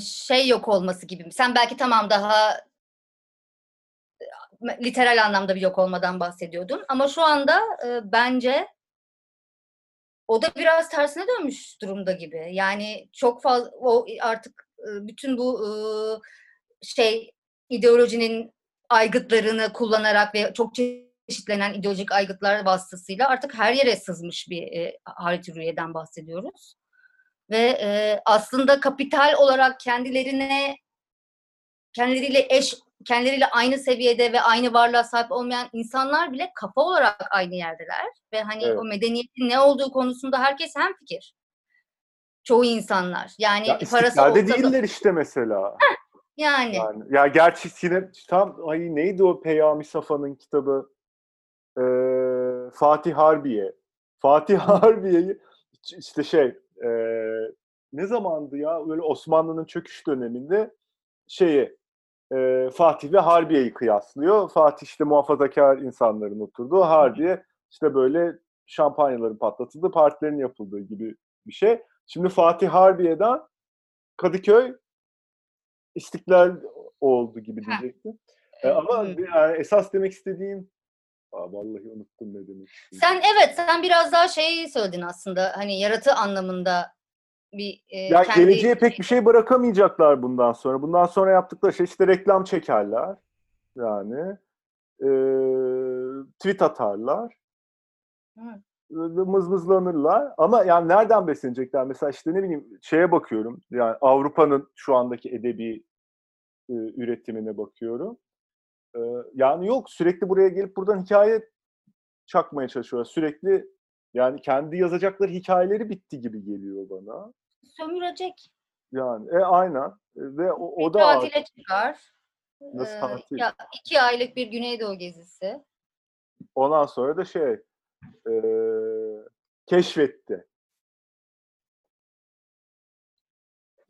şey yok olması gibi. Sen belki tamam daha literal anlamda bir yok olmadan bahsediyordun. Ama şu anda e, bence o da biraz tersine dönmüş durumda gibi. Yani çok fazla o artık e, bütün bu e, şey ideolojinin aygıtlarını kullanarak ve çok çeşitlenen ideolojik aygıtlar vasıtasıyla artık her yere sızmış bir e, haleti rüyeden bahsediyoruz. Ve e, aslında kapital olarak kendilerine, kendileriyle eş, kendileriyle aynı seviyede ve aynı varlığa sahip olmayan insanlar bile kafa olarak aynı yerdeler. Ve hani, evet, o medeniyetin ne olduğu konusunda herkes hemfikir. Çoğu insanlar. Yani ya parası olsa da. Değiller işte mesela. Heh, yani. yani. Ya gerçi Sinem, tam ay neydi o Peyami Safa'nın kitabı? Ee, Fatih Harbiye. Fatih Harbiye'yi işte şey... Ee, ne zamandı ya? Böyle Osmanlı'nın çöküş döneminde şeyi e, Fatih ve Harbiye'yi kıyaslıyor. Fatih işte muhafazakar insanların oturduğu, Harbiye işte böyle şampanyaların patlatıldığı, partilerin yapıldığı gibi bir şey. Şimdi Fatih Harbiye'den Kadıköy İstiklal oldu gibi diyecektim. Ee, ama yani esas demek istediğim, Aa, vallahi unuttum ne demek. Sen evet, sen biraz daha şey söyledin aslında, hani yaratı anlamında bir e, ya kendi... geleceğe pek bir şey bırakamayacaklar bundan sonra. Bundan sonra yaptıkları şey işte reklam çekerler, yani e, tweet atarlar, e, mızmızlanırlar. Ama yani nereden beslenecekler? Mesela işte ne bileyim şeye bakıyorum, yani Avrupa'nın şu andaki edebi e, üretimine bakıyorum. Yani yok, sürekli buraya gelip buradan hikaye çakmaya çalışıyorlar. Sürekli yani kendi yazacakları hikayeleri bitti gibi geliyor bana. Sömürecek. Yani e, aynen. Ve o, o da tatile çıkar. Nasıl tatil? Ee, iki aylık bir Güneydoğu gezisi. Ondan sonra da şey e, keşfetti.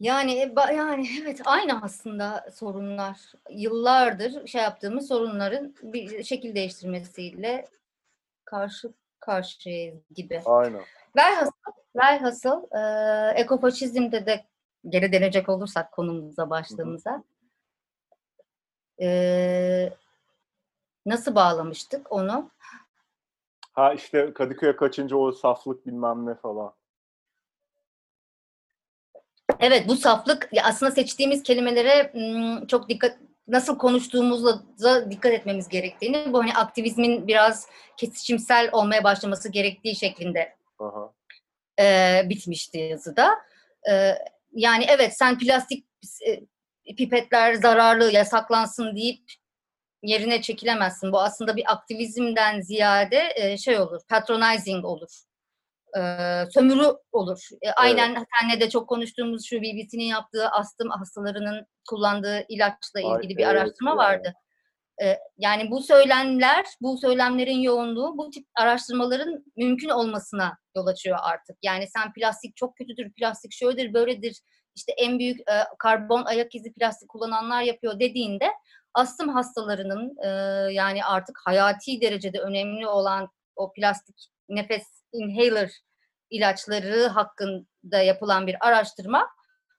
Yani yani evet, aynı aslında sorunlar. Yıllardır şey yaptığımız sorunların bir şekil değiştirmesiyle karşı karşıya gibi. Aynen. Velhasıl, velhasıl e, ekofaşizmde de geri dönecek olursak konumuza, başlığımıza, e, nasıl bağlamıştık onu? Ha işte Kadıköy'e kaçınca o saflık bilmem ne falan. Evet, bu saflık aslında seçtiğimiz kelimelere çok dikkat, nasıl konuştuğumuzla da dikkat etmemiz gerektiğini, bu hani aktivizmin biraz kesişimsel olmaya başlaması gerektiği şeklinde e, bitmişti yazıda. E, yani evet, sen plastik pipetler zararlı, yasaklansın deyip yerine çekilemezsin. Bu aslında bir aktivizmden ziyade e, şey olur, patronizing olur. Ee, sömürü olur. Ee, aynen, evet. Senle çok konuştuğumuz şu B B C'nin yaptığı astım hastalarının kullandığı ilaçla ilgili Ay, bir evet, araştırma yani vardı. Yani bu söylemler, bu söylemlerin yoğunluğu bu tip araştırmaların mümkün olmasına yol açıyor artık. Yani sen plastik çok kötüdür, plastik şöyledir, böyledir, işte en büyük e, karbon ayak izi plastik kullananlar yapıyor dediğinde astım hastalarının e, yani artık hayati derecede önemli olan o plastik nefes inhaler ilaçları hakkında yapılan bir araştırma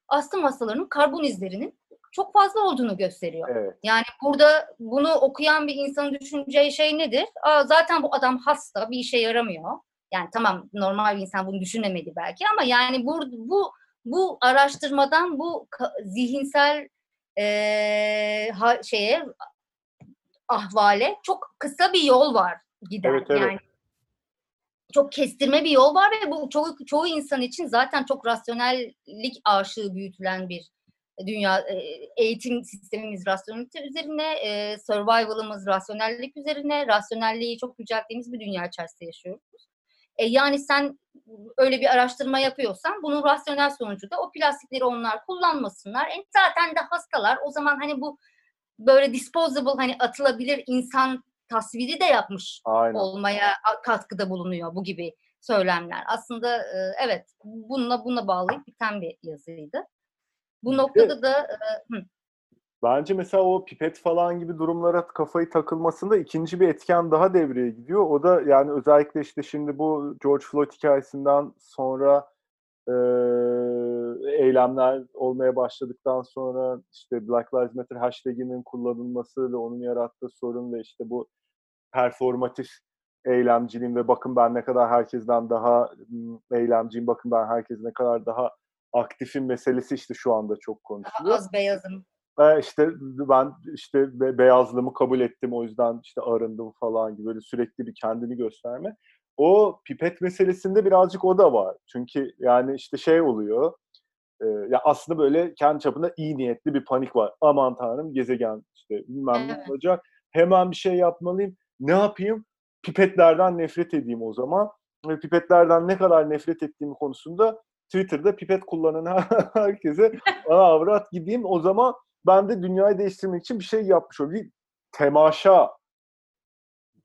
astım hastalarının karbon izlerinin çok fazla olduğunu gösteriyor. Evet. Yani burada bunu okuyan bir insanın düşüneceği şey nedir? Aa, zaten bu adam hasta, bir işe yaramıyor. Yani tamam, normal bir insan bunu düşünemedi belki ama yani bu bu, bu araştırmadan bu zihinsel ee, ha, şeye ahvale çok kısa bir yol var giden. Evet, evet. Yani çok kestirme bir yol var ve bu çoğu, çoğu insan için zaten çok rasyonellik aşığı büyütülen bir dünya, eğitim sistemimiz rasyonellik üzerine, e, survival'ımız rasyonellik üzerine, rasyonelliği çok yücelttiğimiz bir dünya içerisinde yaşıyoruz. E, yani sen öyle bir araştırma yapıyorsan bunun rasyonel sonucu da o plastikleri onlar kullanmasınlar. E, zaten de hastalar. O zaman hani bu böyle disposable, hani atılabilir insan tasviri de yapmış, aynen, olmaya katkıda bulunuyor bu gibi söylemler. Aslında e, evet, bununla bununla bağlayıp biten bir yazıydı. Bu noktada da... E, bence mesela o pipet falan gibi durumlara kafayı takılmasında ikinci bir etken daha devreye gidiyor. O da yani özellikle işte şimdi bu George Floyd hikayesinden sonra e, eylemler olmaya başladıktan sonra işte Black Lives Matter hashtag'inin kullanılması ve onun yarattığı sorun ve işte bu performatif eylemciliğin ve bakın ben ne kadar herkesten daha eylemciyim, bakın ben herkes ne kadar daha aktifin meselesi işte şu anda çok konuşuluyor. Az beyazım. Ee, işte ben işte be- beyazlığımı kabul ettim, o yüzden işte arındım falan gibi böyle sürekli bir kendini gösterme. O pipet meselesinde birazcık o da var. Çünkü yani işte şey oluyor. E, ya aslında böyle kendi çapında iyi niyetli bir panik var. Aman tanrım, gezegen işte bilmem ne evet. olacak. Hemen bir şey yapmalıyım. Ne yapayım? Pipetlerden nefret edeyim o zaman. Ve pipetlerden ne kadar nefret ettiğim konusunda Twitter'da pipet kullanan herkese avrat gideyim, o zaman ben de dünyayı değiştirmek için bir şey yapmış olayım. Bir temaşa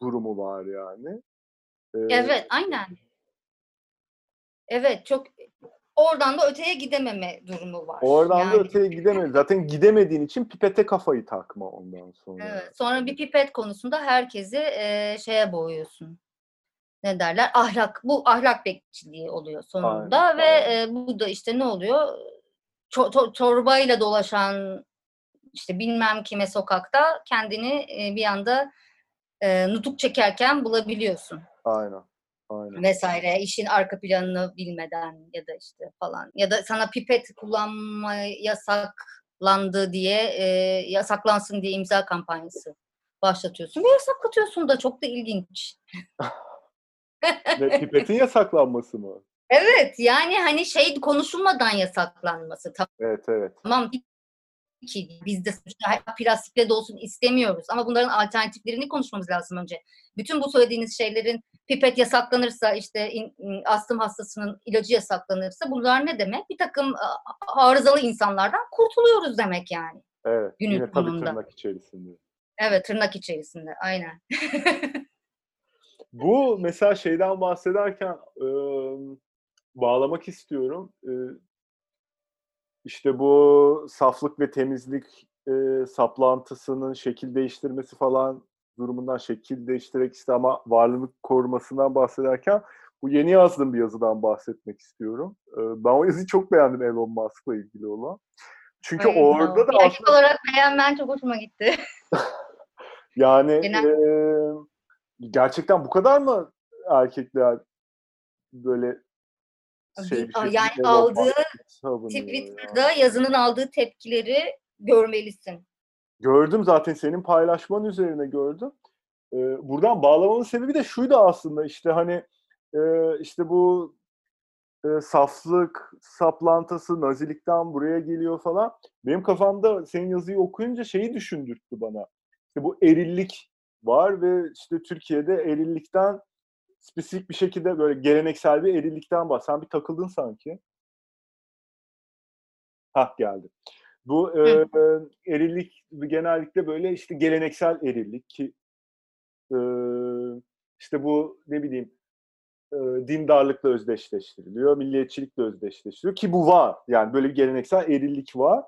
durumu var yani. Ee, evet, aynen. Evet, çok oradan da öteye gidememe durumu var. Oradan yani da öteye gidememe. Zaten gidemediğin için pipete kafayı takma ondan sonra. Evet, sonra bir pipet konusunda herkesi e, şeye boğuyorsun. Ne derler? Ahlak. Bu ahlak bekçiliği oluyor sonunda. Aynen, ve aynen. E, bu da işte ne oluyor? Ço- to- torbayla dolaşan işte bilmem kime sokakta kendini e, bir anda e, nutuk çekerken bulabiliyorsun. Aynen. Aynen. Vesaire. İşin arka planını bilmeden ya da işte falan. Ya da sana pipet kullanma yasaklandı diye e, yasaklansın diye imza kampanyası başlatıyorsun. Ve yasaklatıyorsun da, çok da ilginç. Ve pipetin yasaklanması mı? Evet, yani hani şey konuşulmadan yasaklanması. Tamam. Evet, evet. Tamam ki biz de plastikle de olsun istemiyoruz ama bunların alternatiflerini konuşmamız lazım önce. Bütün bu söylediğiniz şeylerin, pipet yasaklanırsa, işte in, in, astım hastasının ilacı yasaklanırsa, bunlar ne demek? Bir takım arızalı insanlardan kurtuluyoruz demek yani. Evet, günün yine tabii sonunda. Tırnak içerisinde. Evet, tırnak içerisinde, aynen. Bu mesela şeyden bahsederken e, bağlamak istiyorum. E, işte bu saflık ve temizlik e, saplantısının şekil değiştirmesi falan durumundan, şekil değiştirerek işte ama varlık korumasından bahsederken bu yeni yazdığım bir yazıdan bahsetmek istiyorum. E, ben o yazıyı çok beğendim, Elon Musk'la ilgili olan. Çünkü aynen, orada da aslında... Gerçek olarak beğenmen çok hoşuma gitti. Yani... Genel... E, gerçekten bu kadar mı erkekler böyle şey, bir şey yani aldığı Twitter'da ya. yazının aldığı tepkileri görmelisin. Gördüm zaten, senin paylaşman üzerine gördüm. Ee, buradan bağlamanın sebebi de şuydu aslında, işte hani e, işte bu e, saflık saplantısı nazilikten buraya geliyor falan. Benim kafamda senin yazıyı okuyunca şeyi düşündürttü bana. İşte bu erillik var ve işte Türkiye'de erillikten, spesifik bir şekilde böyle geleneksel bir erillikten bahsediyor. Sen bir takıldın sanki. Hah, geldi. Bu e, erillik genellikle böyle işte geleneksel erillik ki e, işte bu ne bileyim e, dindarlıkla özdeşleştiriliyor, milliyetçilikle özdeşleştiriliyor ki bu var. Yani böyle bir geleneksel erillik var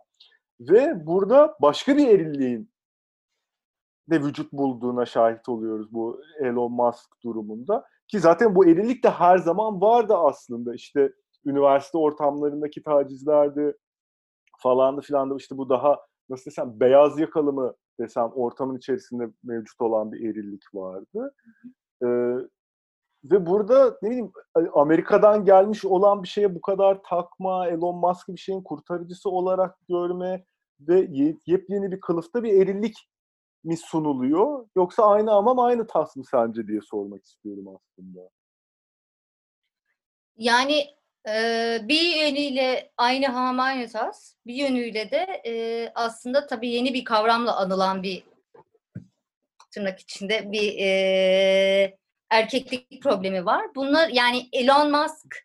ve burada başka bir erilliğin de vücut bulduğuna şahit oluyoruz bu Elon Musk durumunda. Ki zaten bu erillik de her zaman vardı aslında. İşte üniversite ortamlarındaki tacizlerdi falandı filandı. İşte bu daha nasıl desem beyaz yakalı mı desem ortamın içerisinde mevcut olan bir erillik vardı. Ee, ve burada ne bileyim Amerika'dan gelmiş olan bir şeye bu kadar takma, Elon Musk'ı bir şeyin kurtarıcısı olarak görme ve yepyeni bir kılıfta bir erillik mi sunuluyor? Yoksa aynı amam aynı tas mı sence diye sormak istiyorum aslında. Yani e, bir yönüyle aynı hamam aynı tas, bir yönüyle de e, aslında tabii yeni bir kavramla anılan bir tırnak içinde bir e, erkeklik problemi var. Bunlar yani Elon Musk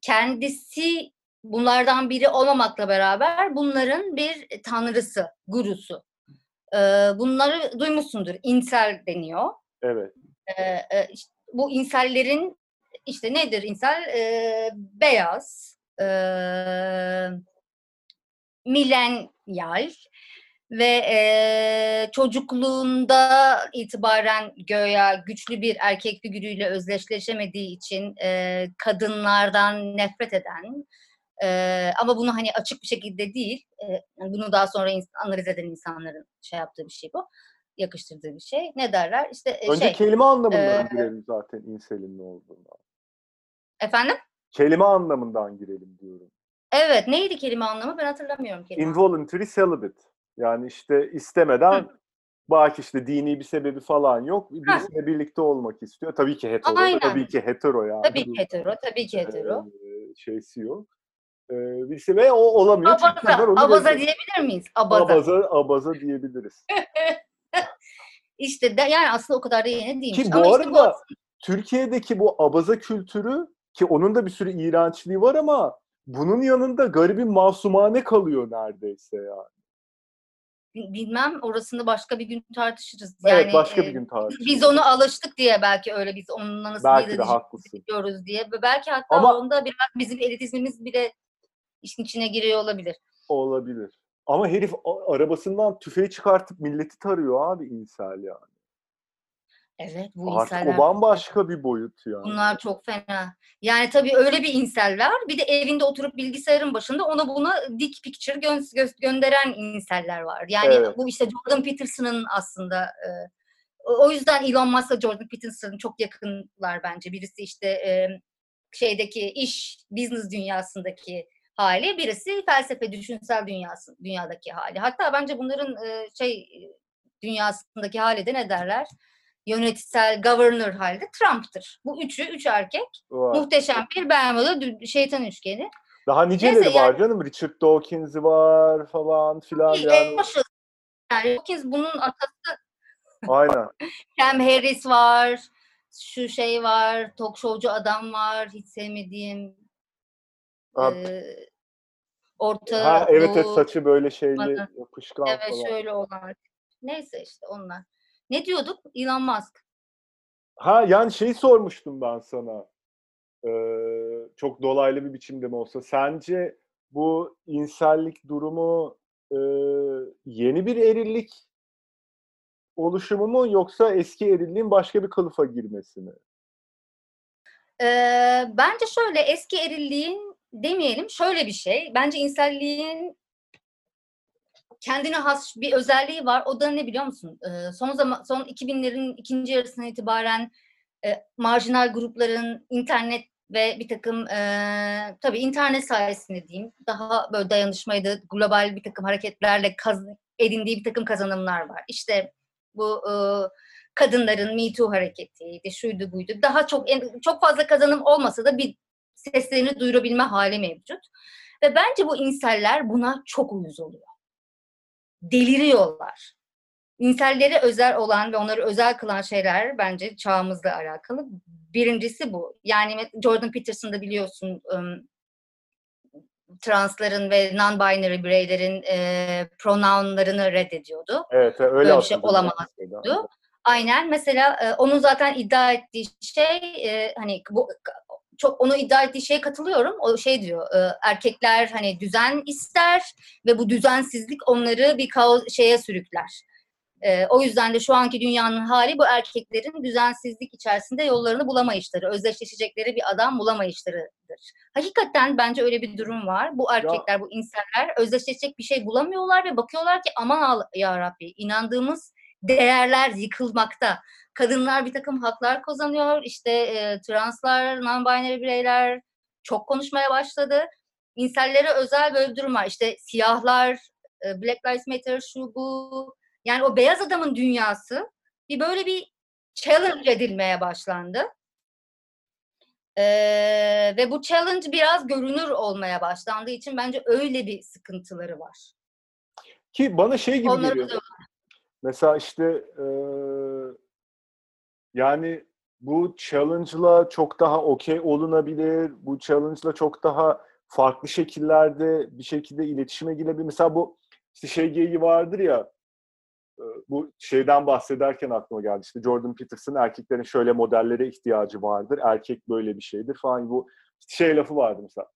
kendisi bunlardan biri olmamakla beraber bunların bir tanrısı, gurusu. Bunları duymuşsundur. İnsel deniyor. Evet. Bu insellerin işte nedir insel? Beyaz, milenyal ve çocukluğunda itibaren göya güçlü bir erkek figürüyle özdeşleşemediği için kadınlardan nefret eden, Ee, ama bunu hani açık bir şekilde değil, ee, bunu daha sonra in- analiz eden insanların şey yaptığı bir şey bu, yakıştırdığı bir şey. Ne derler? İşte e, önce şey, kelime anlamından e, girelim zaten inselin ne olduğunu. Efendim? Kelime anlamından girelim diyorum. Evet, neydi kelime anlamı? Ben hatırlamıyorum kelime. Involuntary celibate. Yani işte istemeden, Hı. belki işte dini bir sebebi falan yok, birisiyle birlikte olmak istiyor. Tabii ki hetero, tabii ki hetero yani. Tabii ki hetero, tabii ki hetero. Ee, şeysi yok. Birisi ve o olamıyor. Abaza, abaza diyebilir miyiz? Abaza. Abaza, abaza diyebiliriz. İşte de, yani aslında o kadar da yeni değilmiş. Ki bu ama arada işte bu... Türkiye'deki bu abaza kültürü ki onun da bir sürü iğrençliği var ama bunun yanında garibin masumane kalıyor neredeyse yani. Bilmem orasını başka bir gün tartışırız. Evet yani, başka bir gün tartışırız. Biz ona alıştık diye belki öyle biz onunla nasıl belki de haklısın diyoruz diye. Belki hatta ama... onda biraz bizim elitizmimiz bile İşin içine giriyor olabilir. Olabilir. Ama herif arabasından tüfeği çıkartıp milleti tarıyor abi insel yani. Evet bu artık inseller. Artık o bambaşka bir boyut yani. Bunlar çok fena. Yani tabii öyle bir inseller. Bir de evinde oturup bilgisayarın başında ona buna dick picture gö- gö- gönderen inseller var. Yani evet. Bu işte Jordan Peterson'ın aslında... E, o yüzden Elon Musk'la Jordan Peterson çok yakınlar bence. Birisi işte e, şeydeki iş, business dünyasındaki... hali, birisi felsefe, düşünsel dünyası, dünyadaki hali. Hatta bence bunların e, şey dünyasındaki hali de ne derler? Yönetsel, governor hali de Trump'tır. Bu üçü, üç erkek. Wow. Muhteşem bir Bermuda şeytan üçgeni. Daha niceleri neyse, var yani, canım. Richard Dawkins'i var falan filan. Yani. yani Dawkins bunun atası. Aynen. Sam Harris var, şu şey var, talk showcu adam var, hiç sevmediğim. Ee, orta ha, evet, evet saçı böyle şeyli yapışkan evet, falan. Evet şöyle olan. Neyse işte onlar. Ne diyorduk? Elon Musk. Ha yani şeyi sormuştum ben sana. Ee, çok dolaylı bir biçimde mi olsa. Sence bu insellik durumu e, yeni bir erillik oluşumu mu yoksa eski erilliğin başka bir kılıfa girmesi mi? Ee, bence şöyle eski erilliğin demeyelim. Şöyle bir şey. Bence inselliğin kendine has bir özelliği var. O da ne biliyor musun? Ee, son zaman, son iki binlerin ikinci yarısından itibaren e, marjinal grupların internet ve bir takım e, tabii internet sayesinde diyeyim daha böyle dayanışmaydı. Global bir takım hareketlerle kaz, edindiği bir takım kazanımlar var. İşte bu e, kadınların Me Too hareketiydi, şuydu buydu. Daha çok en, çok fazla kazanım olmasa da bir seslerini duyurabilme hali mevcut. Ve bence bu inseller buna çok uyuz oluyor. Deliriyorlar. İnsellere özel olan ve onları özel kılan şeyler bence çağımızla alakalı. Birincisi bu. Yani Jordan Peterson'da biliyorsun transların ve non-binary bireylerin e, pronounlarını reddediyordu. Evet, öyle böyle bir şey olamaz diyordu. Aynen. Mesela e, onun zaten iddia ettiği şey, e, hani bu çok onu iddia ettiği şeye katılıyorum. O şey diyor, e, erkekler hani düzen ister ve bu düzensizlik onları bir kaos şeye sürükler. E, o yüzden de şu anki dünyanın hali bu erkeklerin düzensizlik içerisinde yollarını bulamayışları, özdeşleşecekleri bir adam bulamayışlarıdır. Hakikaten bence öyle bir durum var. Bu erkekler, ya. bu insanlar özdeşleşecek bir şey bulamıyorlar ve bakıyorlar ki aman ya Rabbi, inandığımız değerler yıkılmakta. Kadınlar bir takım haklar kazanıyor, işte e, translar, non-binary bireyler çok konuşmaya başladı. İnsellere özel böyle bir durum var. İşte siyahlar, e, Black Lives Matter, şu bu. Yani o beyaz adamın dünyası bir böyle bir challenge edilmeye başlandı. Ee, ve bu challenge biraz görünür olmaya başlandığı için bence öyle bir sıkıntıları var. Ki bana şey gibi Onları geliyor. Da... Mesela işte e, yani bu challenge'la çok daha okey olunabilir. Bu challenge'la çok daha farklı şekillerde bir şekilde iletişime girebilir. Mesela bu işte şey geyiği vardır ya, bu şeyden bahsederken aklıma geldi. İşte Jordan Peterson, erkeklerin şöyle modellere ihtiyacı vardır. Erkek böyle bir şeydir falan. Bu şey lafı vardı mesela.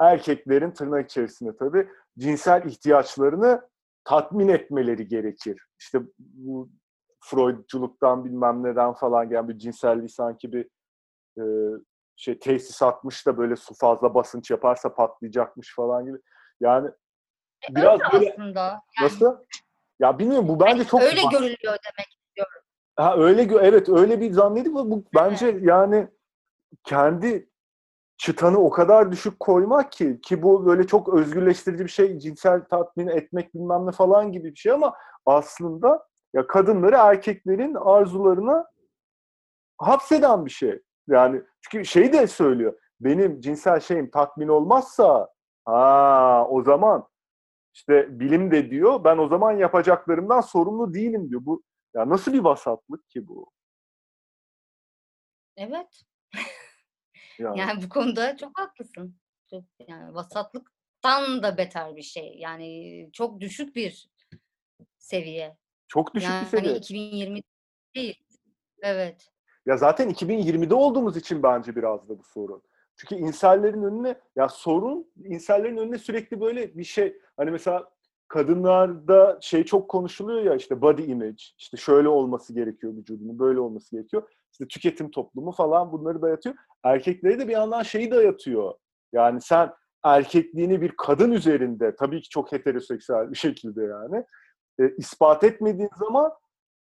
Erkeklerin tırnak içerisinde tabii cinsel ihtiyaçlarını tatmin etmeleri gerekir. İşte bu Freudculuktan bilmem neden falan gelen bir cinselliği sanki bir e, şey tesis atmış da böyle su fazla basınç yaparsa patlayacakmış falan gibi. Yani e, biraz böyle aslında. Yani... Nasıl? Ya bilmiyorum, bu bence yani çok... Öyle görülüyor demek istiyorum. Ha, öyle, evet, öyle bir zannedip bu evet. Bence yani kendi çıtanı o kadar düşük koymak ki ki bu böyle çok özgürleştirici bir şey, cinsel tatmin etmek bilmem ne falan gibi bir şey, ama aslında ya kadınları erkeklerin arzularına hapseden bir şey. Yani çünkü şeyi de söylüyor, benim cinsel şeyim tatmin olmazsa ha o zaman İşte bilim de diyor, ben o zaman yapacaklarımdan sorumlu değilim diyor. Bu ya nasıl bir vasatlık ki bu? Evet. yani. yani bu konuda çok haklısın. Çok, yani vasatlıktan da beter bir şey. Yani çok düşük bir seviye. Çok düşük yani bir seviye. Yani iki bin yirmi değil. Evet. Ya zaten iki bin yirmide olduğumuz için bence biraz da bu sorun. Çünkü insellerin önüne, ya sorun, insellerin önüne sürekli böyle bir şey, hani mesela kadınlarda şey çok konuşuluyor ya, işte body image, işte şöyle olması gerekiyor vücudunun, böyle olması gerekiyor. İşte tüketim toplumu falan bunları dayatıyor. Erkeklere de bir yandan şeyi dayatıyor. Yani sen erkekliğini bir kadın üzerinde, tabii ki çok heteroseksüel bir şekilde yani, e, ispat etmediğin zaman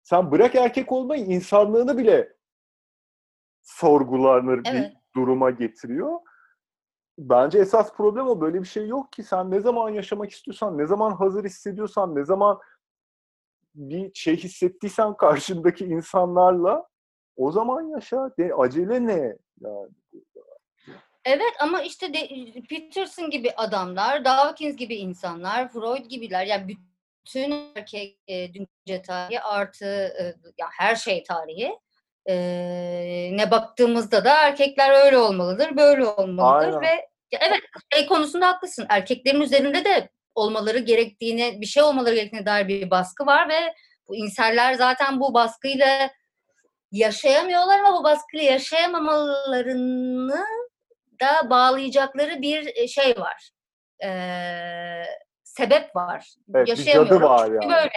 sen bırak erkek olmayı, insanlığını bile sorgulanır bir evet. duruma getiriyor. Bence esas problem o. Böyle bir şey yok ki. Sen ne zaman yaşamak istiyorsan, ne zaman hazır hissediyorsan, ne zaman bir şey hissettiysen karşındaki insanlarla, o zaman yaşa. De, acele ne? Yani. Evet, ama işte de, Peterson gibi adamlar, Dawkins gibi insanlar, Freud gibiler. Yani bütün erkek e, dünce tarihi artı e, yani her şey tarihi. Ee, ne baktığımızda da erkekler öyle olmalıdır, böyle olmalıdır. Aynen. Ve evet, şey konusunda haklısın. Erkeklerin üzerinde de olmaları gerektiğine, bir şey olmaları gerektiğine dair bir baskı var ve bu inseller zaten bu baskıyla yaşayamıyorlar, ama bu baskıyla yaşayamamalarını da bağlayacakları bir şey var. Ee, sebep var. Evet, yaşayamıyorum. Bir cadı var yani. Böyle.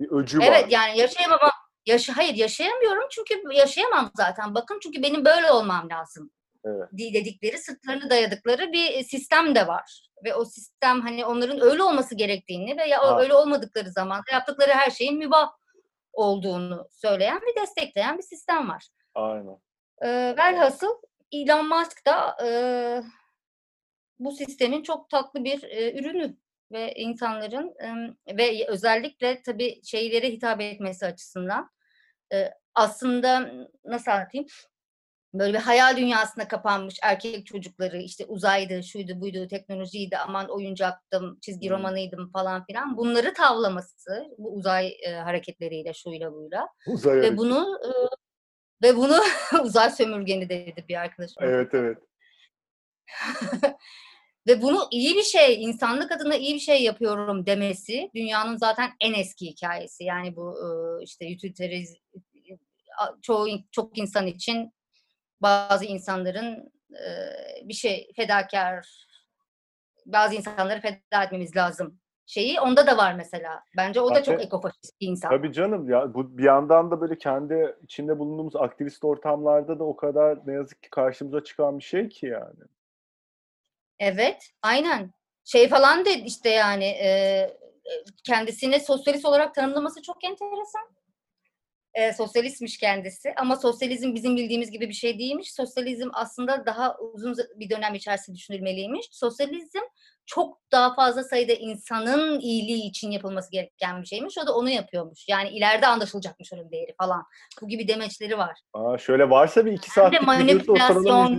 Bir öcü var. Evet, yani yaşayamama Yaşa, hayır yaşayamıyorum çünkü yaşayamam zaten. Bakın çünkü benim böyle olmam lazım. Evet. Dedikleri, sırtlarını dayadıkları bir sistem de var. Ve o sistem hani onların öyle olması gerektiğini ve ya öyle olmadıkları zaman yaptıkları her şeyin mübah olduğunu söyleyen ve destekleyen bir sistem var. Aynen. Ee, velhasıl Elon Musk da e, bu sistemin çok tatlı bir e, ürünü. Ve insanların ve özellikle tabii şeylere hitap etmesi açısından aslında nasıl anlatayım, böyle bir hayal dünyasına kapanmış erkek çocukları, işte uzaydı, şuydu, buydu, teknolojiydi, aman oyuncaktım, çizgi romanıydım falan filan, bunları tavlaması bu uzay hareketleriyle, şuyla buyla uzay ve hareketi. bunu ve bunu uzay sömürgeni dedi bir arkadaşım. Evet evet. ve bunu iyi bir şey, insanlık adına iyi bir şey yapıyorum demesi dünyanın zaten en eski hikayesi. Yani bu işte utilitariz, çoğu çok insan için bazı insanların bir şey fedakar, bazı insanları feda etmemiz lazım şeyi onda da var mesela. Bence o da Zaten, çok ekofaşist bir insan. Tabii canım ya, bu bir yandan da böyle kendi içinde bulunduğumuz aktivist ortamlarda da o kadar ne yazık ki karşımıza çıkan bir şey ki yani. Evet, aynen. Şey falan da işte yani e, kendisini sosyalist olarak tanımlaması çok enteresan. E, sosyalistmiş kendisi ama sosyalizm bizim bildiğimiz gibi bir şey değilmiş. Sosyalizm aslında daha uzun bir dönem içerisinde düşünülmeliymiş. Sosyalizm çok daha fazla sayıda insanın iyiliği için yapılması gereken bir şeymiş. O da onu yapıyormuş. Yani ileride anlaşılacakmış onun değeri falan. Bu gibi demeçleri var. Aa, şöyle varsa bir iki saatlik videosu ortalama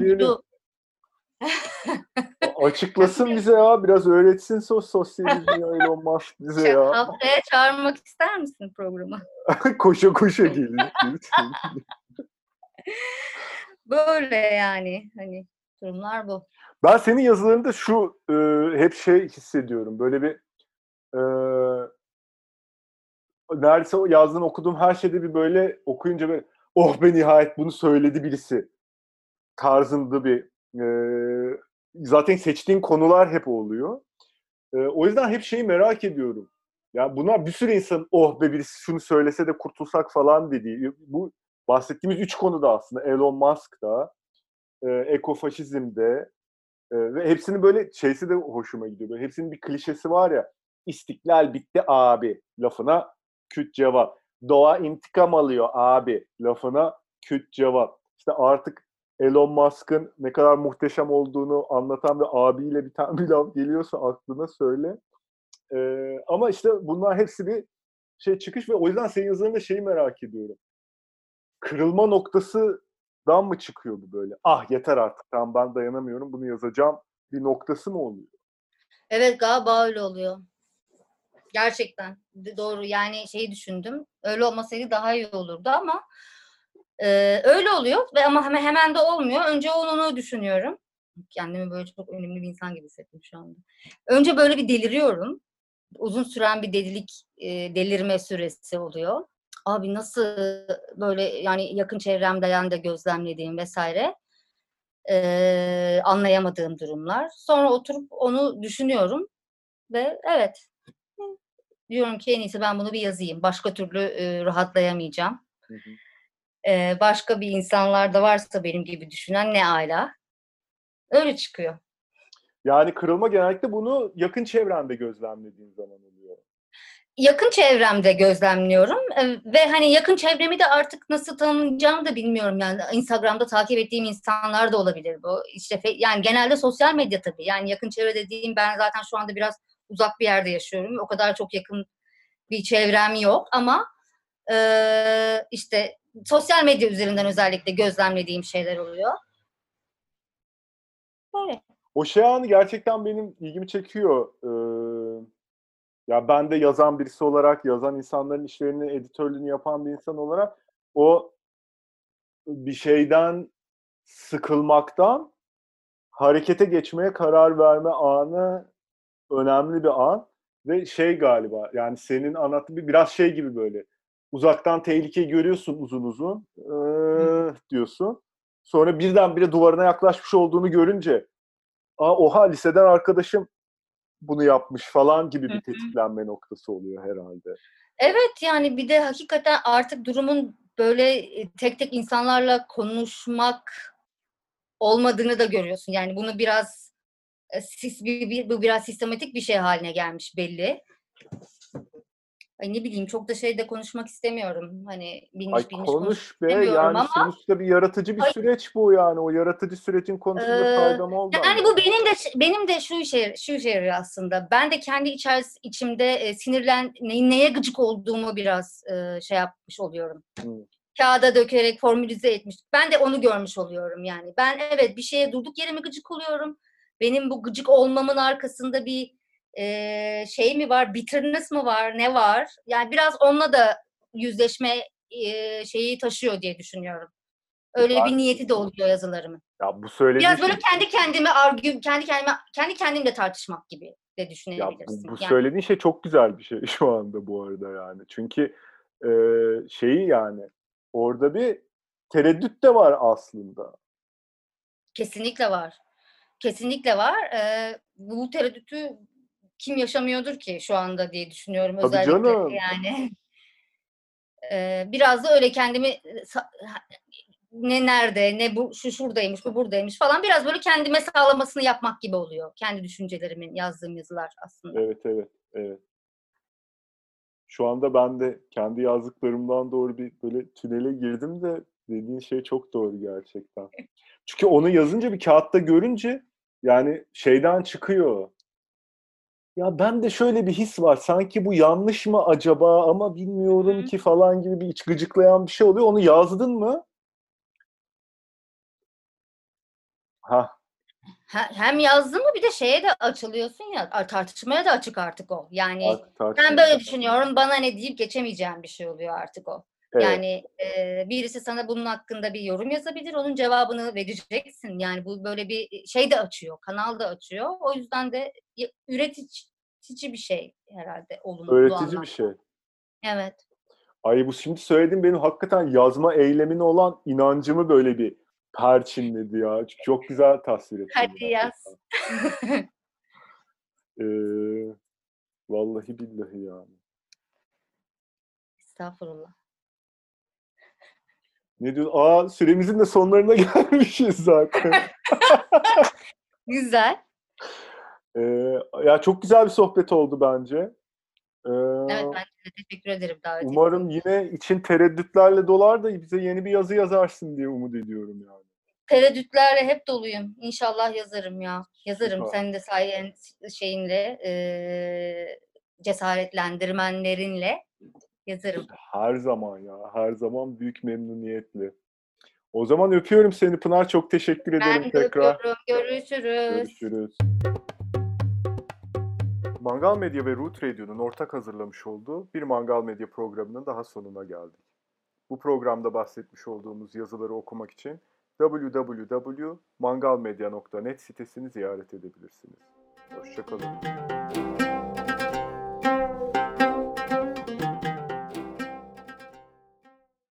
açıklasın bize ya. Biraz öğretsin sos sosyalizmi Elon Musk bize ya. Haftaya çağırmak ister misin programa? Koşa koşa gelin. Böyle yani. Hani durumlar bu. Ben senin yazılarında şu e, hep şey hissediyorum. Böyle bir e, neredeyse yazdığın, okuduğum her şeyde bir böyle okuyunca böyle oh be nihayet bunu söyledi birisi tarzında bir e, zaten seçtiğin konular hep oluyor. E, o yüzden hep şeyi merak ediyorum. Ya bunlar bir sürü insan oh be birisi şunu söylese de kurtulsak falan dediği. Bu bahsettiğimiz üç konu da aslında Elon Musk'da, e, ekofaşizmde ve hepsinin böyle şeysi de hoşuma gidiyor. Böyle hepsinin bir klişesi var ya, İstiklal bitti abi lafına küt cevap. Doğa intikam alıyor abi lafına küt cevap. İşte artık Elon Musk'ın ne kadar muhteşem olduğunu anlatan ve abiyle biten bir laf geliyorsa aklına söyle. Ee, ama işte bunlar hepsi bir şey çıkış ve o yüzden senin yazılarında şeyi merak ediyorum. Kırılma noktası dan mı çıkıyor bu böyle? Ah yeter artık, tamam ben dayanamıyorum bunu yazacağım bir noktası mı oluyor? Evet, galiba öyle oluyor. Gerçekten doğru, yani şeyi düşündüm. Öyle olmasaydı daha iyi olurdu ama e, öyle oluyor ve ama hemen de olmuyor. Önce onu düşünüyorum. Kendimi böyle çok önemli bir insan gibi hissettim şu anda. Önce böyle bir deliriyorum. Uzun süren bir delilik, e, delirme süresi oluyor. Abi nasıl böyle yani yakın çevremden de gözlemlediğim vesaire ee, anlayamadığım durumlar. Sonra oturup onu düşünüyorum ve evet diyorum ki en iyisi ben bunu bir yazayım. Başka türlü e, rahatlayamayacağım. Hı hı. E, başka bir insanlar da varsa benim gibi düşünen ne ala. Öyle çıkıyor. Yani kırılma genellikle bunu yakın çevrende gözlemlediğin zaman oluyor. Yakın çevremde gözlemliyorum ve hani yakın çevremi de artık nasıl tanımlayacağımı da bilmiyorum. Yani Instagram'da takip ettiğim insanlar da olabilir bu. İşte yani genelde sosyal medya tabii. Yani yakın çevre dediğim, ben zaten şu anda biraz uzak bir yerde yaşıyorum. O kadar çok yakın bir çevrem yok ama e, işte sosyal medya üzerinden özellikle gözlemlediğim şeyler oluyor. Böyle. O şey anı gerçekten benim ilgimi çekiyor. Ee... Ya ben de yazan birisi olarak, yazan insanların işlerini, editörlüğünü yapan bir insan olarak o bir şeyden sıkılmaktan harekete geçmeye karar verme anı önemli bir an ve şey galiba yani senin anlattığın bir biraz şey gibi böyle uzaktan tehlikeyi görüyorsun uzun uzun ee, diyorsun. Sonra birdenbire duvarına yaklaşmış olduğunu görünce aa oha liseden arkadaşım bunu yapmış falan gibi bir tetiklenme noktası oluyor herhalde. Evet yani bir de hakikaten artık durumun böyle tek tek insanlarla konuşmak olmadığını da görüyorsun. Yani bunu biraz bu biraz sistematik bir şey haline gelmiş belli. Ay ne bileyim çok da şeyde konuşmak istemiyorum. Hani bilmiş Ay, bilmiş konuş be yani ama... sonuçta bir yaratıcı bir Ay, süreç bu yani. O yaratıcı sürecin konusunda ee, faydamı oldu. Yani bu benim de benim de şu şey şu şey aslında. Ben de kendi içeris içimde e, sinirlen ne, neye gıcık olduğumu biraz e, şey yapmış oluyorum. Hmm. Kağıda dökerek formülize etmiş. Ben de onu görmüş oluyorum yani. Ben evet bir şeye durduk yere mi gıcık oluyorum? Benim bu gıcık olmamın arkasında bir Ee, şey mi var, bitterness mı var, ne var? Yani biraz onunla da yüzleşme e, şeyi taşıyor diye düşünüyorum. Öyle Ar- bir niyeti de oluyor yazılarımın. Ya bu söylediği biraz böyle şey... kendi kendime argü, kendi kendime, kendi kendimle tartışmak gibi de düşünebilirsin. Ya bu bu yani. Söylediğin şey çok güzel bir şey şu anda bu arada yani. Çünkü e, şeyi yani orada bir tereddüt de var aslında. Kesinlikle var. Kesinlikle var. E, bu tereddütü kim yaşamıyordur ki şu anda diye düşünüyorum. Tabii özellikle canım. Yani. E, biraz da öyle kendimi ne nerede, ne bu şu şuradaymış, bu buradaymış falan biraz böyle kendime sağlamasını yapmak gibi oluyor. Kendi düşüncelerimin yazdığım yazılar aslında. Evet, evet, evet. Şu anda ben de kendi yazdıklarımdan doğru bir böyle tünele girdim de dediğin şey çok doğru gerçekten. Çünkü onu yazınca bir kağıtta görünce yani şeyden çıkıyor. Ya ben de şöyle bir his var. Sanki bu yanlış mı acaba ama bilmiyorum Hı. ki falan gibi bir iç gıcıklayan bir şey oluyor. Onu yazdın mı? Ha. Hem yazdın mı bir de şeye de açılıyorsun ya, tartışmaya da açık artık o. Yani Art, ben böyle düşünüyorum, bana ne deyip geçemeyeceğim bir şey oluyor artık o. Evet. Yani e, birisi sana bunun hakkında bir yorum yazabilir, onun cevabını vereceksin. Yani bu böyle bir şey de açıyor, kanal da açıyor. O yüzden de üretici bir şey herhalde. Olumlu öğretici bir şey. Evet. Ay bu şimdi söylediğim benim hakikaten yazma eylemine olan inancımı böyle bir perçinledi ya. Çok güzel tasvir ettin. Hadi gerçekten. Yaz. ee, vallahi billahi yani. Estağfurullah. Ne diyorsun? Aa süremizin de sonlarına gelmişiz zaten. Güzel. Ee, ya çok güzel bir sohbet oldu bence. Ee, evet ben de teşekkür ederim davet umarım için. Yine için tereddütlerle dolar da bize yeni bir yazı yazarsın diye umut ediyorum yani. Tereddütlerle hep doluyum. İnşallah yazarım ya. Yazarım. Süper. Senin de sayen şeyinle e, cesaretlendirmenlerinle yazarım. Her zaman ya. Her zaman büyük memnuniyetle. O zaman öpüyorum seni Pınar. Çok teşekkür ben ederim tekrar. Ben Görüşürüz. Görüşürüz. Mangal Medya ve Root Radio'nun ortak hazırlamış olduğu bir Mangal Medya programının daha sonuna geldik. Bu programda bahsetmiş olduğumuz yazıları okumak için double-u double-u double-u nokta mangal medya nokta net sitesini ziyaret edebilirsiniz. Hoşça kalın.